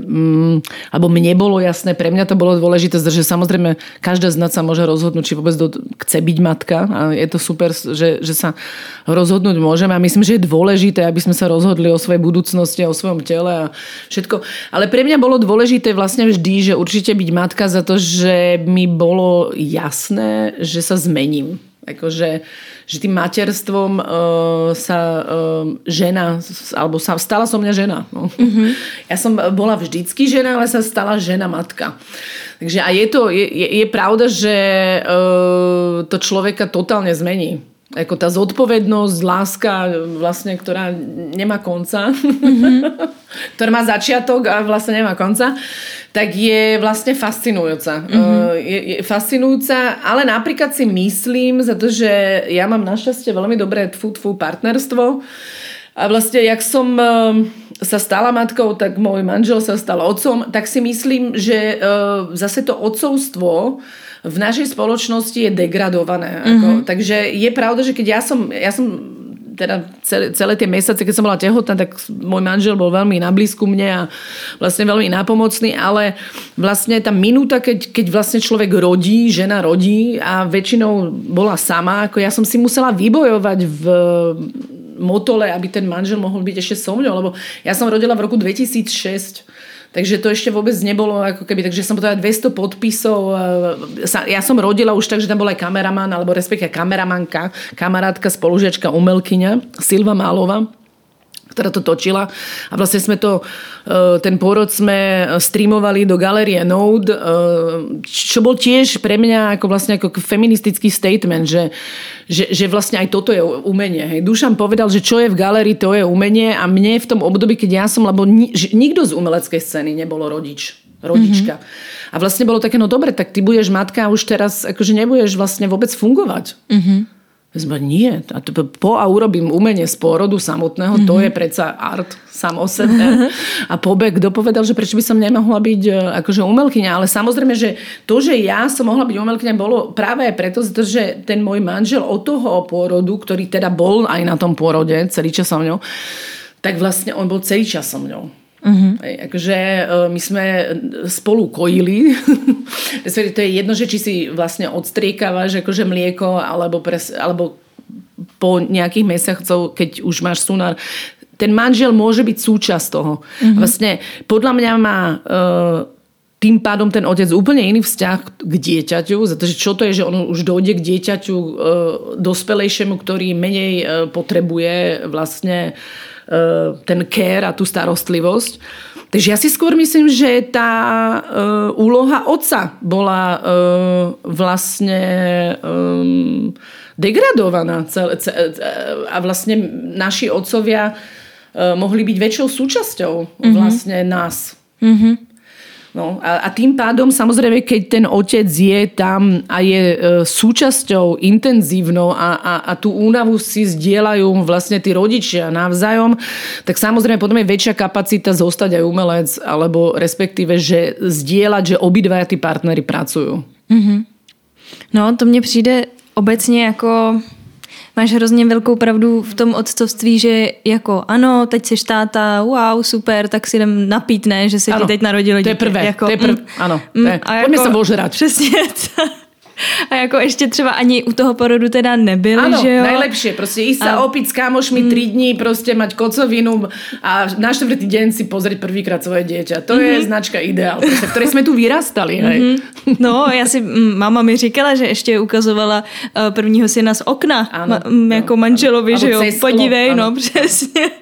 alebo mne bolo jasné, pre mňa to bolo dôležité, že samozrejme každá z nás sa môže rozhodnúť, či vôbec chce byť matka a je to super, že sa rozhodnúť môžeme a myslím, že je dôležité, aby sme sa rozhodli o svojej budúcnosti a o svojom tele a všetko, ale pre mňa bolo dôležité vlastne vždy, že určite byť matka za to, že mi bolo jasné, že sa zmením. Akože, že tým materstvom sa žena, alebo stala som mňa žena. No. Ja som bola vždycky žena, ale sa stala žena matka. Takže a je pravda, že to človeka totálne zmení. Ako tá zodpovednosť, láska vlastne, ktorá nemá konca, ktorá má začiatok a vlastne nemá konca, tak je vlastne fascinujúca. Je fascinujúca, ale napríklad si myslím, za to, že ja mám našťastie veľmi dobré partnerstvo a vlastne, jak som sa stala matkou, tak môj manžel sa stal otcom, tak si myslím, že zase to otcovstvo v našej spoločnosti je degradované. Takže je pravda, že keď ja som teda celé tie mesiace, keď som bola tehotná, tak môj manžel bol veľmi nablízku mne a vlastne veľmi nápomocný, ale vlastne tá minúta, keď vlastne človek rodí, žena rodí a väčšinou bola sama, ako ja som si musela vybojovať v motole, aby ten manžel mohol byť ešte so mnou, lebo ja som rodila v roku 2006. Takže to ešte vôbec nebolo ako keby, takže som potrebala 200 podpisov. Ja som rodila už tak, že tam bola aj kameraman, alebo respektive kameramanka, kamarátka, spolužiačka, umelkyňa Silva Málová, která to točila. A vlastně jsme to, ten porod jsme streamovali do galerie Not, čo bol tiež pre mňa ako vlastne ako feministický statement, že vlastne aj toto je umenie. Hej. Dušan povedal, že čo je v galerii, to je umenie a mne v tom období, keď ja som, lebo nikto z umeleckej scény nebolo rodička. Mm-hmm. A vlastne bolo také, no dobre, tak ty budeš matka a už teraz akože nebudeš vlastne vôbec fungovať. Mhm. Nie, a urobím umenie z pôrodu samotného, to je predsa art sám o sebe. A Pobek dopovedal, že prečo by som nemohla byť akože umelkyňa, ale samozrejme, že to, že ja som mohla byť umelkyňa, bolo práve preto, že ten môj manžel od toho pôrodu, ktorý teda bol aj na tom pôrode celý čas so mňou, tak vlastne on bol celý čas so mňou. Mm-hmm. Takže my jsme spolu kojili. To je jedno, že či si vlastně odstriekávaš jakože mlieko alebo po nějakých mesiacoch, keď už máš sunár, ten manžel může být súčasť toho. Mm-hmm. Vlastně podle mě má tým pádom ten otec úplně jiný vzťah k dieťaťu, protože čo to je, že on už dojde k dieťaťu dospelejšemu, který menej potrebuje vlastně ten care a tu starostlivosť. Takže ja si skôr myslím, že tá úloha otca bola vlastne degradovaná a vlastne naši otcovia mohli byť väčšou súčasťou vlastne nás. Mhm. No, a tým pádom samozrejme, keď ten otec je tam a je súčasťou intenzívnou a tú únavu si zdieľajú vlastne tí rodičia navzájom, tak samozrejme potom je väčšia kapacita zostať aj umelec, alebo respektíve, že zdieľať, že obidva tí partnery pracujú. Mm-hmm. No, to mne přijde obecně jako... Máš hrozně velkou pravdu v tom otcovství, že jako ano, teď jsi táta, wow, super, tak si jdem napít, ne, že se ti teď narodilo dítě. To je prvé, jako, to je prvé, ano. Pojďme se ožrat. Přesně. A jako ještě třeba ani u toho porodu teda nebyli, ano, že jo? Ano, nejlepší, prostě jít se opít s kámošmi 3 dní, prostě mať kocovinu a na 4. den si pozrieť prvýkrát svoje dieťa. To je značka ideál, prostě, které jsme tu vyrastali. Mm-hmm. No, já si, máma mi říkala, že ještě ukazovala prvního syna z okna, ano, jako manželovi, ano, že jo? Cestlo, podívej, ano, no přesně. Ano.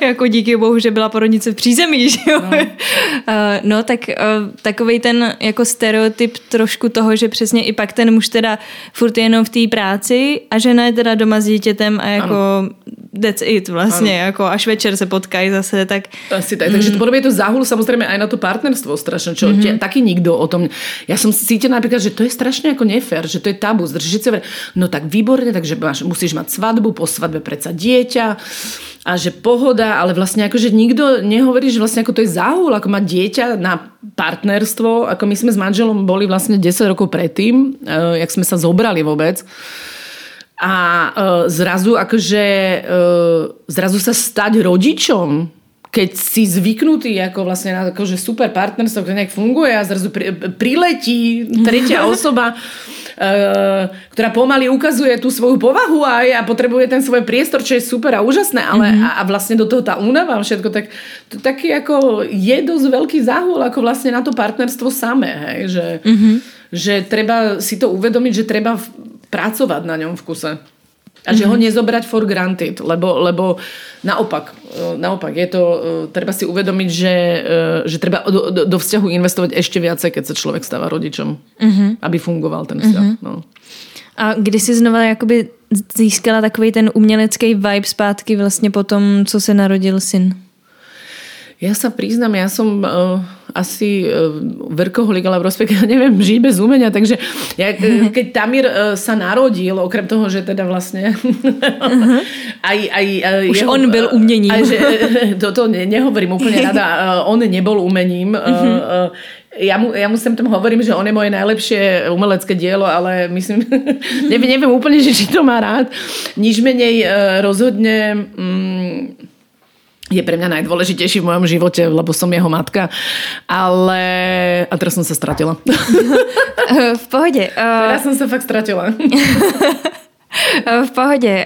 Jako díky bohu, že byla porodnice v přízemí, že jo? Ano. No, tak takovej ten jako stereotyp trošku toho, že přesně i pak ten muž teda furt jenom v té práci a žena je teda doma s dítětem a jako ano. That's it vlastně, ano. Jako až večer se potkají zase, tak... Asi tak, takže to podobně je to záhul samozřejmě aj na to partnerstvo strašně, čo taky nikdo o tom... Já jsem cítila například, že to je strašně jako nefér, že to je tabu, zdržit se... No tak výborně, takže musíš mít svatbu, po svatbě přece dieťa a že pohoda, ale vlastně jako, že nikdo nehovorí, že vlastně jako to je záhul, jako má dieťa na partnerstvo, ako my sme s manželom boli vlastne 10 rokov predtým, jak sme sa zobrali vôbec. A zrazu sa stať rodičom, keď si zvyknutý ako vlastne na akože super partnerstvo, ktoré nejak funguje a zrazu priletí tretia osoba, ktorá pomaly ukazuje tú svoju povahu a potrebuje ten svoj priestor, čo je super a úžasné, ale a vlastne do toho tá únava a všetko, tak to taký ako je dosť veľký záhul ako vlastne na to partnerstvo samé, hej, že treba si to uvedomiť, že treba pracovať na ňom v kuse. A že ho nezobrať for granted, lebo naopak je to, treba si uvedomiť, že treba do vzťahu investovať ešte viacej, keď sa človek stáva rodičom, aby fungoval ten vzťah. No. A kdy si znova jakoby získala takový ten umělecký vibe zpátky vlastně po tom, co se narodil syn? Ja sa priznám, ja som asi workoholik, ale v rozpeke, ja neviem, žiť bez umenia, takže ja, keď Tamir sa narodil, okrem toho, že teda vlastne už jeho, on byl uměním. Toto nehovorím úplne rada, on nebol umením. Ja mu sem tam hovorím, že on je moje najlepšie umelecké dielo, ale myslím, neviem úplne, že či to má rád. Nič menej rozhodne... je pre mňa najdôležitejší v mojom živote, lebo som jeho matka, ale... A teraz som sa stratila. V pohode. Teraz som sa fakt stratila. V pohodě.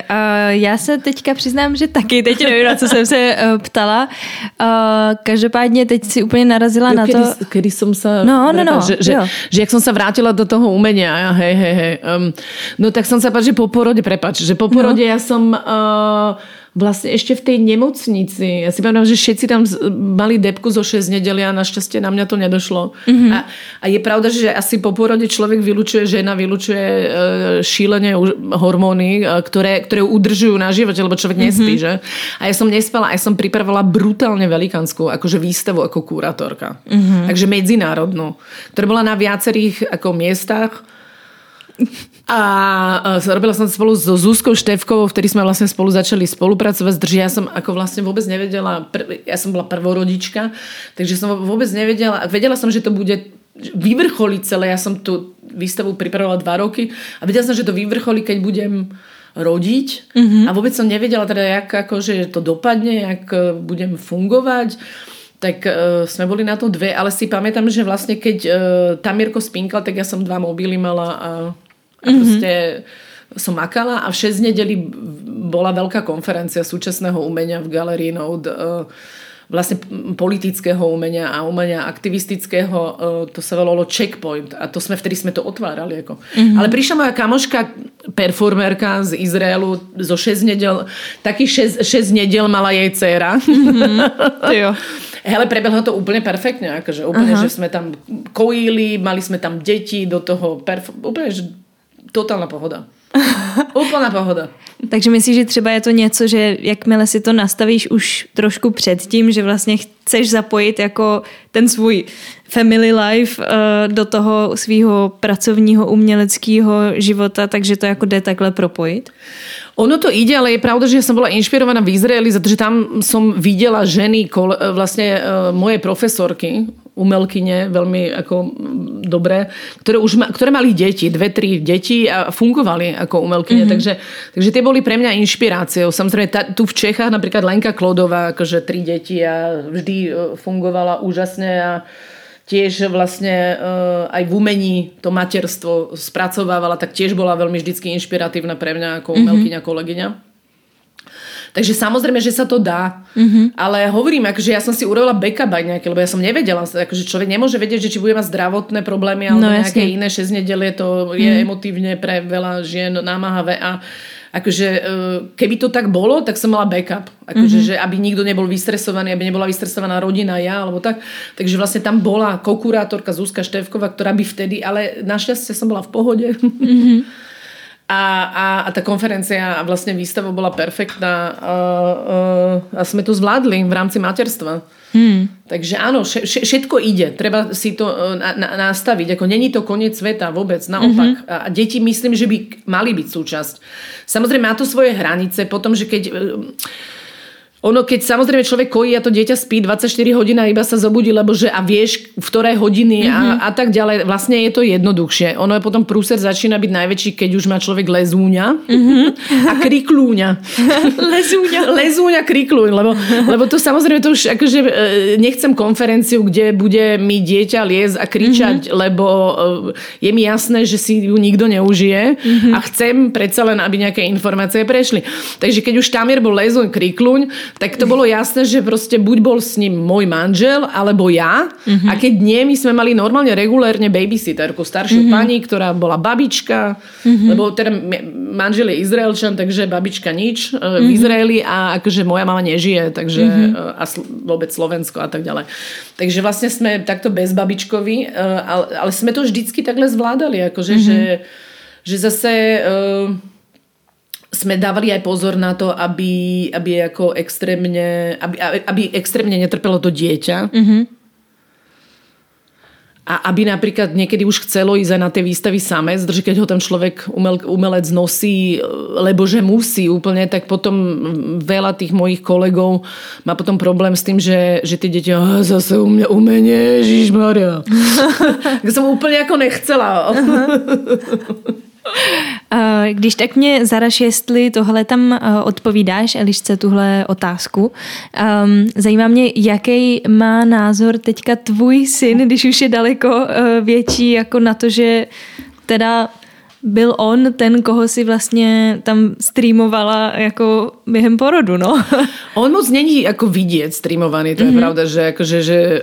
Já se teďka přiznám, že taky teď nevím, na co jsem se ptala. Každopádně teď si úplně narazila jo, na kedy, to... Kedy jsem se... Že jak jsem se vrátila do toho umení a já hej. No tak jsem se pak, že po porodě, já jsem vlastne ešte v tej nemocnici. Ja si pamätám, že všetci tam mali debku zo 6 nedelia a našťastie na mňa to nedošlo. Mm-hmm. A je pravda, že asi po porode človek vylučuje, žena vylučuje šílené hormóny, ktoré udržujú na živote, lebo človek nespí, že? A ja som nespala, a ja som pripravovala brutálne velikánsku akože výstavu ako kurátorka. Mm-hmm. Takže medzinárodnú, ktorá bola na viacerých ako miestach. A robila som spolu so Zuzkou Števkovou, vtedy sme vlastne spolu začali spolupracovať, takže ja som ako vlastne vôbec nevedela, ja som bola prvorodička, takže som vôbec nevedela, vedela som, že to bude vyvrcholiť celé, ja som tú výstavu pripravovala 2 roky a vedela som, že to vyvrcholí, keď budem rodiť a vôbec som nevedela teda, jak akože to dopadne, jak budem fungovať. Tak sme boli na to 2, ale si pamätám, že vlastne keď Tamírko spinkal, tak ja som 2 mobily mala a proste som makala a v 6 nedelí bola veľká konferencia súčasného umenia v galerii Not, vlastne politického umenia a umenia aktivistického, to sa volalo checkpoint a to sme, vtedy sme to otvárali. Ako. Ale prišla moja kamoška, performerka z Izraelu zo 6 nedel, takých 6 nedel mala jej dcéra. Hele, prebehlo to úplne perfektne, akože úplne, že sme tam kojili, mali sme tam deti, do toho úplne, že totálna pohoda. Úplná pohoda. Takže myslíš, že třeba je to něco, že jakmile si to nastavíš už trošku předtím, že vlastně chceš zapojit jako ten svůj family life do toho svýho pracovního uměleckého života, takže to jako jde takhle propojit? Ono to ide, ale je pravda, že som bola inšpirovaná v Izraeli, pretože tam som videla ženy, vlastne moje profesorky, umelkyne, veľmi ako dobré, ktoré mali deti, 2-3 deti a fungovali ako umelkyne, takže tie boli pre mňa inšpiráciou. Samozrejme, tu v Čechách napríklad Lenka Klodová, akože 3 deti a vždy fungovala úžasne a tiež vlastne aj v umení to materstvo spracovávala, tak tiež bola veľmi vždycky inšpiratívna pre mňa ako umelkyňa, kolegyňa. Takže samozrejme, že sa to dá. Ale hovorím, akože ja som si urobila backup aj nejaké, lebo ja som nevedela, akože človek nemôže vedieť, že či bude mať zdravotné problémy alebo nejaké iné 6 nedelie, to je emotívne pre veľa žien námahavé a akože keby to tak bolo, tak som mala backup. Akože, že aby nikto nebol vystresovaný, aby nebola vystresovaná rodina, ja, alebo tak. Takže vlastne tam bola kokurátorka Zuzka Števková, ktorá by vtedy, ale našťastie som bola v pohode. A tá konferencia a vlastne výstava bola perfektná a sme to zvládli v rámci materstva. Takže áno, všetko ide. Treba si to nastaviť. Ako není to koniec sveta vôbec, naopak. A deti myslím, že by mali byť súčasť. Samozrejme má to svoje hranice, potom, že keď... Ono, keď samozrejme človek kojí a to dieťa spí 24 hodín a iba sa zobudí, lebo že a vieš, v ktoré hodiny a tak ďalej, vlastne je to jednoduchšie. Ono je potom prúser začína byť najväčší, keď už má človek lezúňa a kriklúňa. Lezúňa, kriklúň, lebo to samozrejme to už, akože nechcem konferenciu, kde bude mi dieťa liez a kričať, lebo je mi jasné, že si ju nikto neužije a chcem predsa len, aby nejaké informácie prešli. Takže keď už Tamir bol lezúň, kriklúň, tak to bolo jasné, že proste buď bol s ním môj manžel, alebo ja. A keď nie, my sme mali normálne regulérne babysitterku, staršiu pani, ktorá bola babička, lebo teda manžel je Izraelčan, takže babička nič v Izraeli a akože moja mama nežije, takže a vôbec Slovensko a tak ďalej. Takže vlastne sme takto bez babičkovi, ale sme to vždycky takhle zvládali, akože, že zase... sme dávali aj pozor na to, aby extrémne netrpelo to dieťa. A aby napríklad niekedy už chcelo ísť aj na tie výstavy samé, zdrži, keď ho tam človek umelec nosí, lebo že musí úplne, tak potom veľa tých mojich kolegov má potom problém s tým, že tie deti zase u mňa umenie, ježišmaria. Tak som úplne ako nechcela. Když tak mě zaraš, jestli tohle tam odpovídáš, Elišce, tuhle otázku. Zajímá mě, jaký má názor teďka tvůj syn, když už je daleko větší, jako na to, že teda byl on ten, koho si vlastně tam streamovala jako během porodu, no? On moc není jako vidět streamovaný, to je pravda, že jakože, že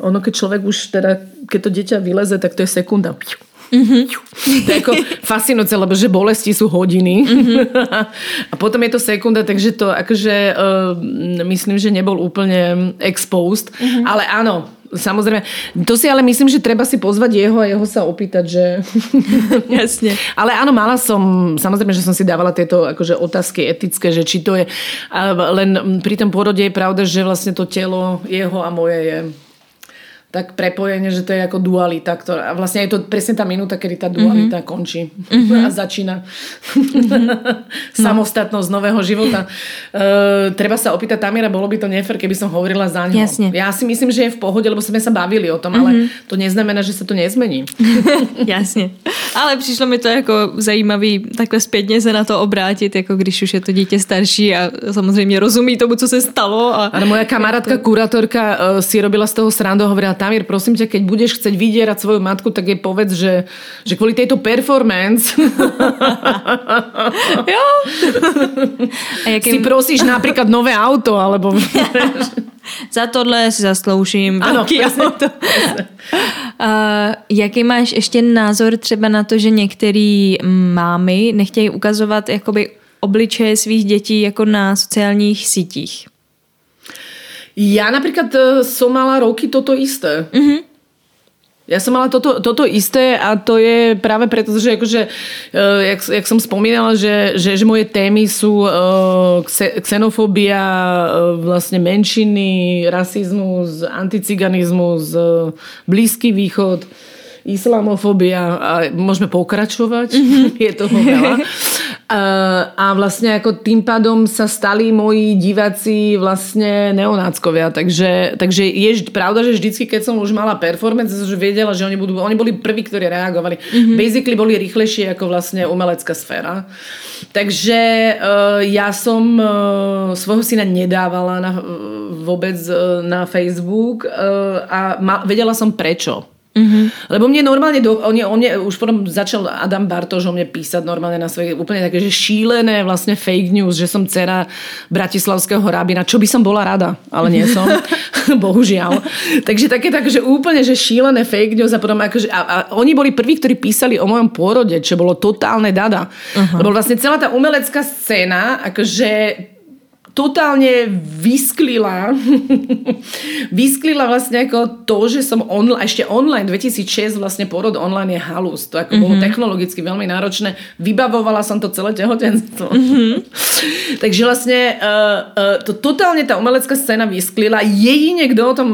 ono, keď člověk už teda, keď to dieťa vyleze, tak to je sekunda. To je ako fascinujúce, lebo že bolesti sú hodiny. A potom je to sekunda, takže to akože myslím, že nebol úplne exposed. Ale áno, samozrejme, to si ale myslím, že treba si pozvať jeho a jeho sa opýtať, že... Jasne. Ale áno, mala som, samozrejme, že som si dávala tieto akože otázky etické, že či to je... Len pri tom porode je pravda, že vlastne to telo jeho a moje je tak prepojenie, že to je ako dualita. A vlastne je to presne tá minúta, kedy tá dualita končí a začína samostatnosť nového života. Treba sa opýtať Tamira, bolo by to nefér, keby som hovorila za ňou. Jasne. Ja si myslím, že je v pohode, lebo sme sa bavili o tom, ale to neznamená, že sa to nezmení. Jasne. Ale přišlo mi to jako zajímavý takhle zpětně se na to obrátit, jako když už je to dítě starší a samozřejmě rozumí tomu, co se stalo. A... Ale moja kamarádka, kurátorka si robila z toho srandu, hovorila, Tamir, prosím ťa, keď budeš chceť vydierať svoju matku, tak jej povedz, že kvôli tejto performance jo. A jakým... si prosíš napríklad nové auto, alebo... Za tohle si zasloužím. Ano, jasně. Jaký máš ještě názor třeba na to, že některé mámy nechtějí ukazovat jakoby obličeje svých dětí jako na sociálních sítích? Já například jsem mala roky toto isté. Mhm. Ja som mala toto isté a to je práve preto, že akože, jak som spomínala, že moje témy sú xenofóbia, vlastne menšiny, rasizmus, anticiganizmus, Blízky východ, islamofóbia a môžeme pokračovať, je toho veľa. A vlastne ako tým pádom sa stali moji diváci vlastne neonáckovia, takže je pravda, že vždycky, keď som už mala performance, som už vedela, že oni boli prví, ktorí reagovali. Basically boli rýchlejšie ako vlastne umelecká sféra. Takže ja som svojho syna nedávala vôbec na Facebook a vedela som prečo. Lebo mne normálne už potom začal Adam Bartoš o mne písať normálne na svoje úplne také, že šílené vlastne fake news, že som dcera bratislavského rabina, čo by som bola rada, ale nie som, bohužiaľ. Takže také, že úplne že šílené fake news a potom akože, a oni boli prví, ktorí písali o mojom pôrode, čo bolo totálne dada. Lebo vlastne celá tá umelecká scéna akože totálne vysklila vlastne ako to, že som ešte online 2006 vlastne porod online je halus, to ako bolo technologicky veľmi náročné, vybavovala som to celé tehotenstvo. Takže vlastne to totálne tá umelecká scéna vysklila, jedine kto o tom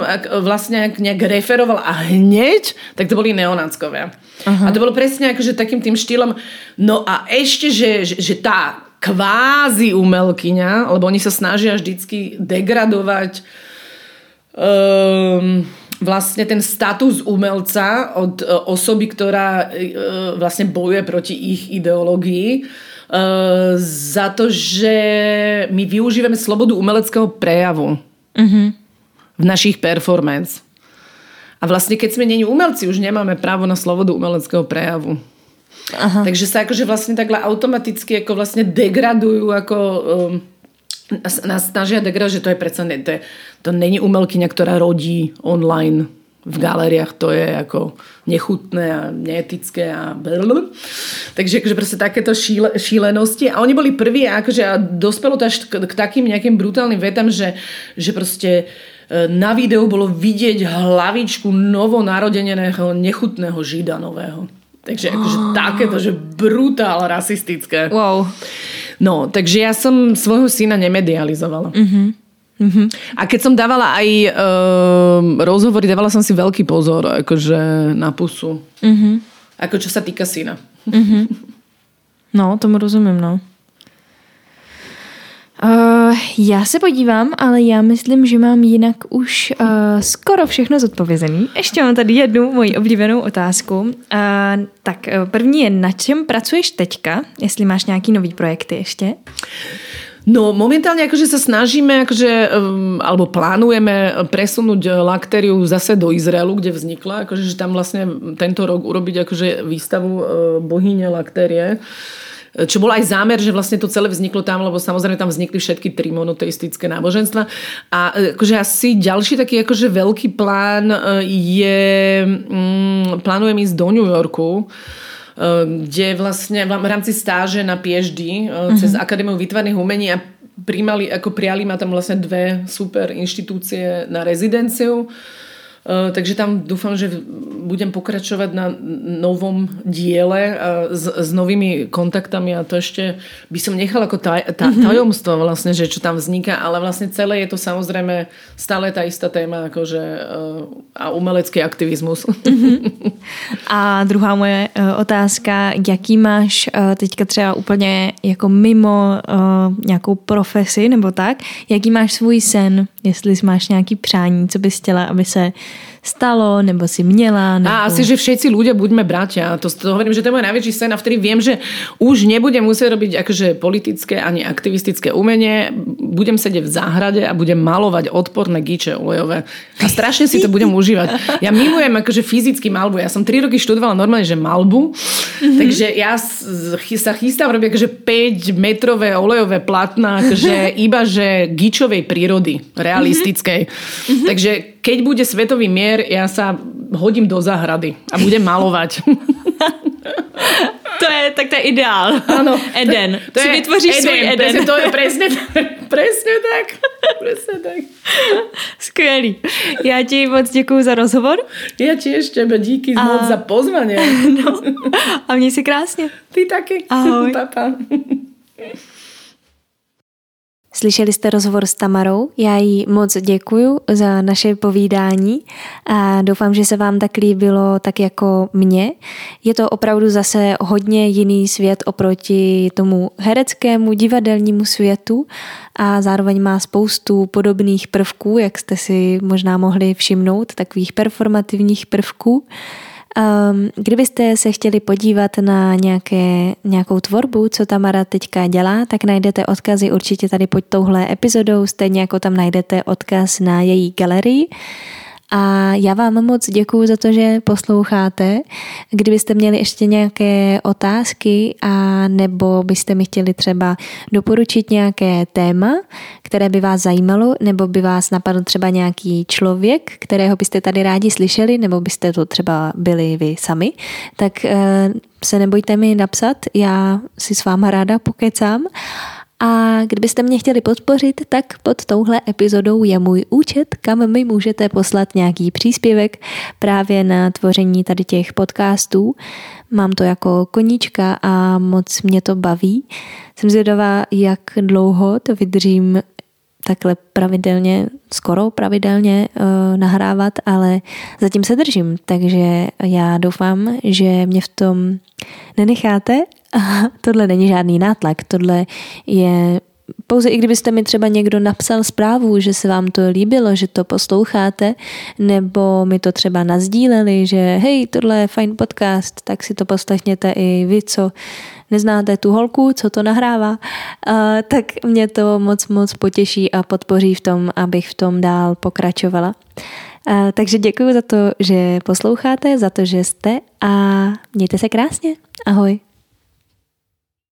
vlastne nejak referoval a hneď, tak to boli neonáckovia. A to bolo presne akože takým tým štýlom, no a ešte, že tá kvázi umelkyňa, lebo oni sa snažia vždycky degradovať vlastne ten status umelca od osoby, ktorá vlastne bojuje proti ich ideológii za to, že my využívame slobodu umeleckého prejavu v našich performance. A vlastne keď sme není umelci, už nemáme právo na slobodu umeleckého prejavu. Takže sa akože vlastne takhle automaticky ako vlastne degradujú ako nás snažia degradovať, že to je predsa to není umelkyňa, ktorá rodí online v galériách, to je ako nechutné a neetické a blablabla. Takže akože proste takéto šílenosti a oni boli prví akože, a dospelo to až k takým nejakým brutálnym vetám, že proste na videu bolo vidieť hlavičku novonarodeneného nechutného žida nového. Takže akože takéto, že brutál rasistické. Wow. No, takže ja som svojho syna nemedializovala. A keď som dávala aj rozhovory, dávala som si veľký pozor akože na pusu. Ako čo sa týka syna. No, tomu rozumím, no. Já se podívám, ale já myslím, že mám jinak už skoro všechno zodpovězený. Ještě mám tady jednu moji oblíbenou otázku. První je, na čem pracuješ teďka? Jestli máš nějaký nový projekty ještě? No momentálne akože sa snažíme alebo plánujeme presunúť Lactariu zase do Izraelu, kde vznikla, akože že tam vlastne tento rok urobiť akože výstavu bohyne Lactarie čo bol aj zámer, že vlastne to celé vzniklo tam, lebo samozrejme tam vznikli všetky tri monoteistické náboženstva. A akože asi ďalší taký akože veľký plán je, plánujem ísť do New Yorku, kde vlastne v rámci stáže na PhD cez Akademiu výtvarných umění a prijali ma tam vlastne dve super inštitúcie na rezidenciu. Takže tam dúfam, že budem pokračovať na novom diele s novými kontaktami a to ešte by som nechala ako tajomstvo vlastne, že čo tam vzniká, ale vlastne celé je to samozrejme stále tá istá téma akože, a umelecký aktivismus. A druhá moje otázka, jaký máš teďka třeba úplně jako mimo nějakou profesi nebo tak, jaký máš svůj sen, jestli máš nějaký přání, co bys chtěla, aby se stalo, nebo si měla. Nebo... A asi, že všetci ľudia buďme bratia. To hovorím, že to je môj najväčší sen a vtedy viem, že už nebudem musieť robiť akože politické ani aktivistické umenie. Budem sedieť v záhrade a budem malovať odporné gíče olejové. A strašne si to budem užívať. Ja milujem akože fyzicky malbu. Ja som 3 roky študovala normálne, že malbu. Takže ja sa chystám robiť akože 5-metrové olejové plátna, akože iba že gíčovej prírody, realistickej. Takže keď bude svetový mier, já se hodím do zahrady a budem malovat. To je ideál. Ano. Eden. To je, vytvoříš Eden, svůj Eden. To je přesně tak. Skvělý. Já ti moc děkuju za rozhovor. Já ti ještě díky moc za pozvání. No. A měj si krásně. Ty taky. Ahoj. Papa. Slyšeli jste rozhovor s Tamarou, já jí moc děkuju za naše povídání a doufám, že se vám tak líbilo tak jako mně. Je to opravdu zase hodně jiný svět oproti tomu hereckému divadelnímu světu a zároveň má spoustu podobných prvků, jak jste si možná mohli všimnout, takových performativních prvků. Kdybyste se chtěli podívat na nějakou tvorbu, co Tamara teďka dělá, tak najdete odkazy určitě tady pod touhle epizodou, stejně jako tam najdete odkaz na její galerii. A já vám moc děkuju za to, že posloucháte. Kdybyste měli ještě nějaké otázky a nebo byste mi chtěli třeba doporučit nějaké téma, které by vás zajímalo, nebo by vás napadl třeba nějaký člověk, kterého byste tady rádi slyšeli, nebo byste to třeba byli vy sami, tak se nebojte mi napsat, já si s váma ráda pokecám. A kdybyste mě chtěli podpořit, tak pod touhle epizodou je můj účet, kam mi můžete poslat nějaký příspěvek právě na tvoření tady těch podcastů. Mám to jako koníčka a moc mě to baví. Jsem zvědavá, jak dlouho to vydržím takhle pravidelně, skoro pravidelně nahrávat, ale zatím se držím, takže já doufám, že mě v tom nenecháte. Tohle není žádný nátlak, tohle je pouze, i kdybyste mi třeba někdo napsal zprávu, že se vám to líbilo, že to posloucháte, nebo mi to třeba nasdíleli, že hej, tohle je fajn podcast, tak si to poslechněte i vy, co neznáte tu holku, co to nahrává, tak mě to moc potěší a podpoří v tom, abych v tom dál pokračovala. Takže děkuji za to, že posloucháte, za to, že jste a mějte se krásně. Ahoj.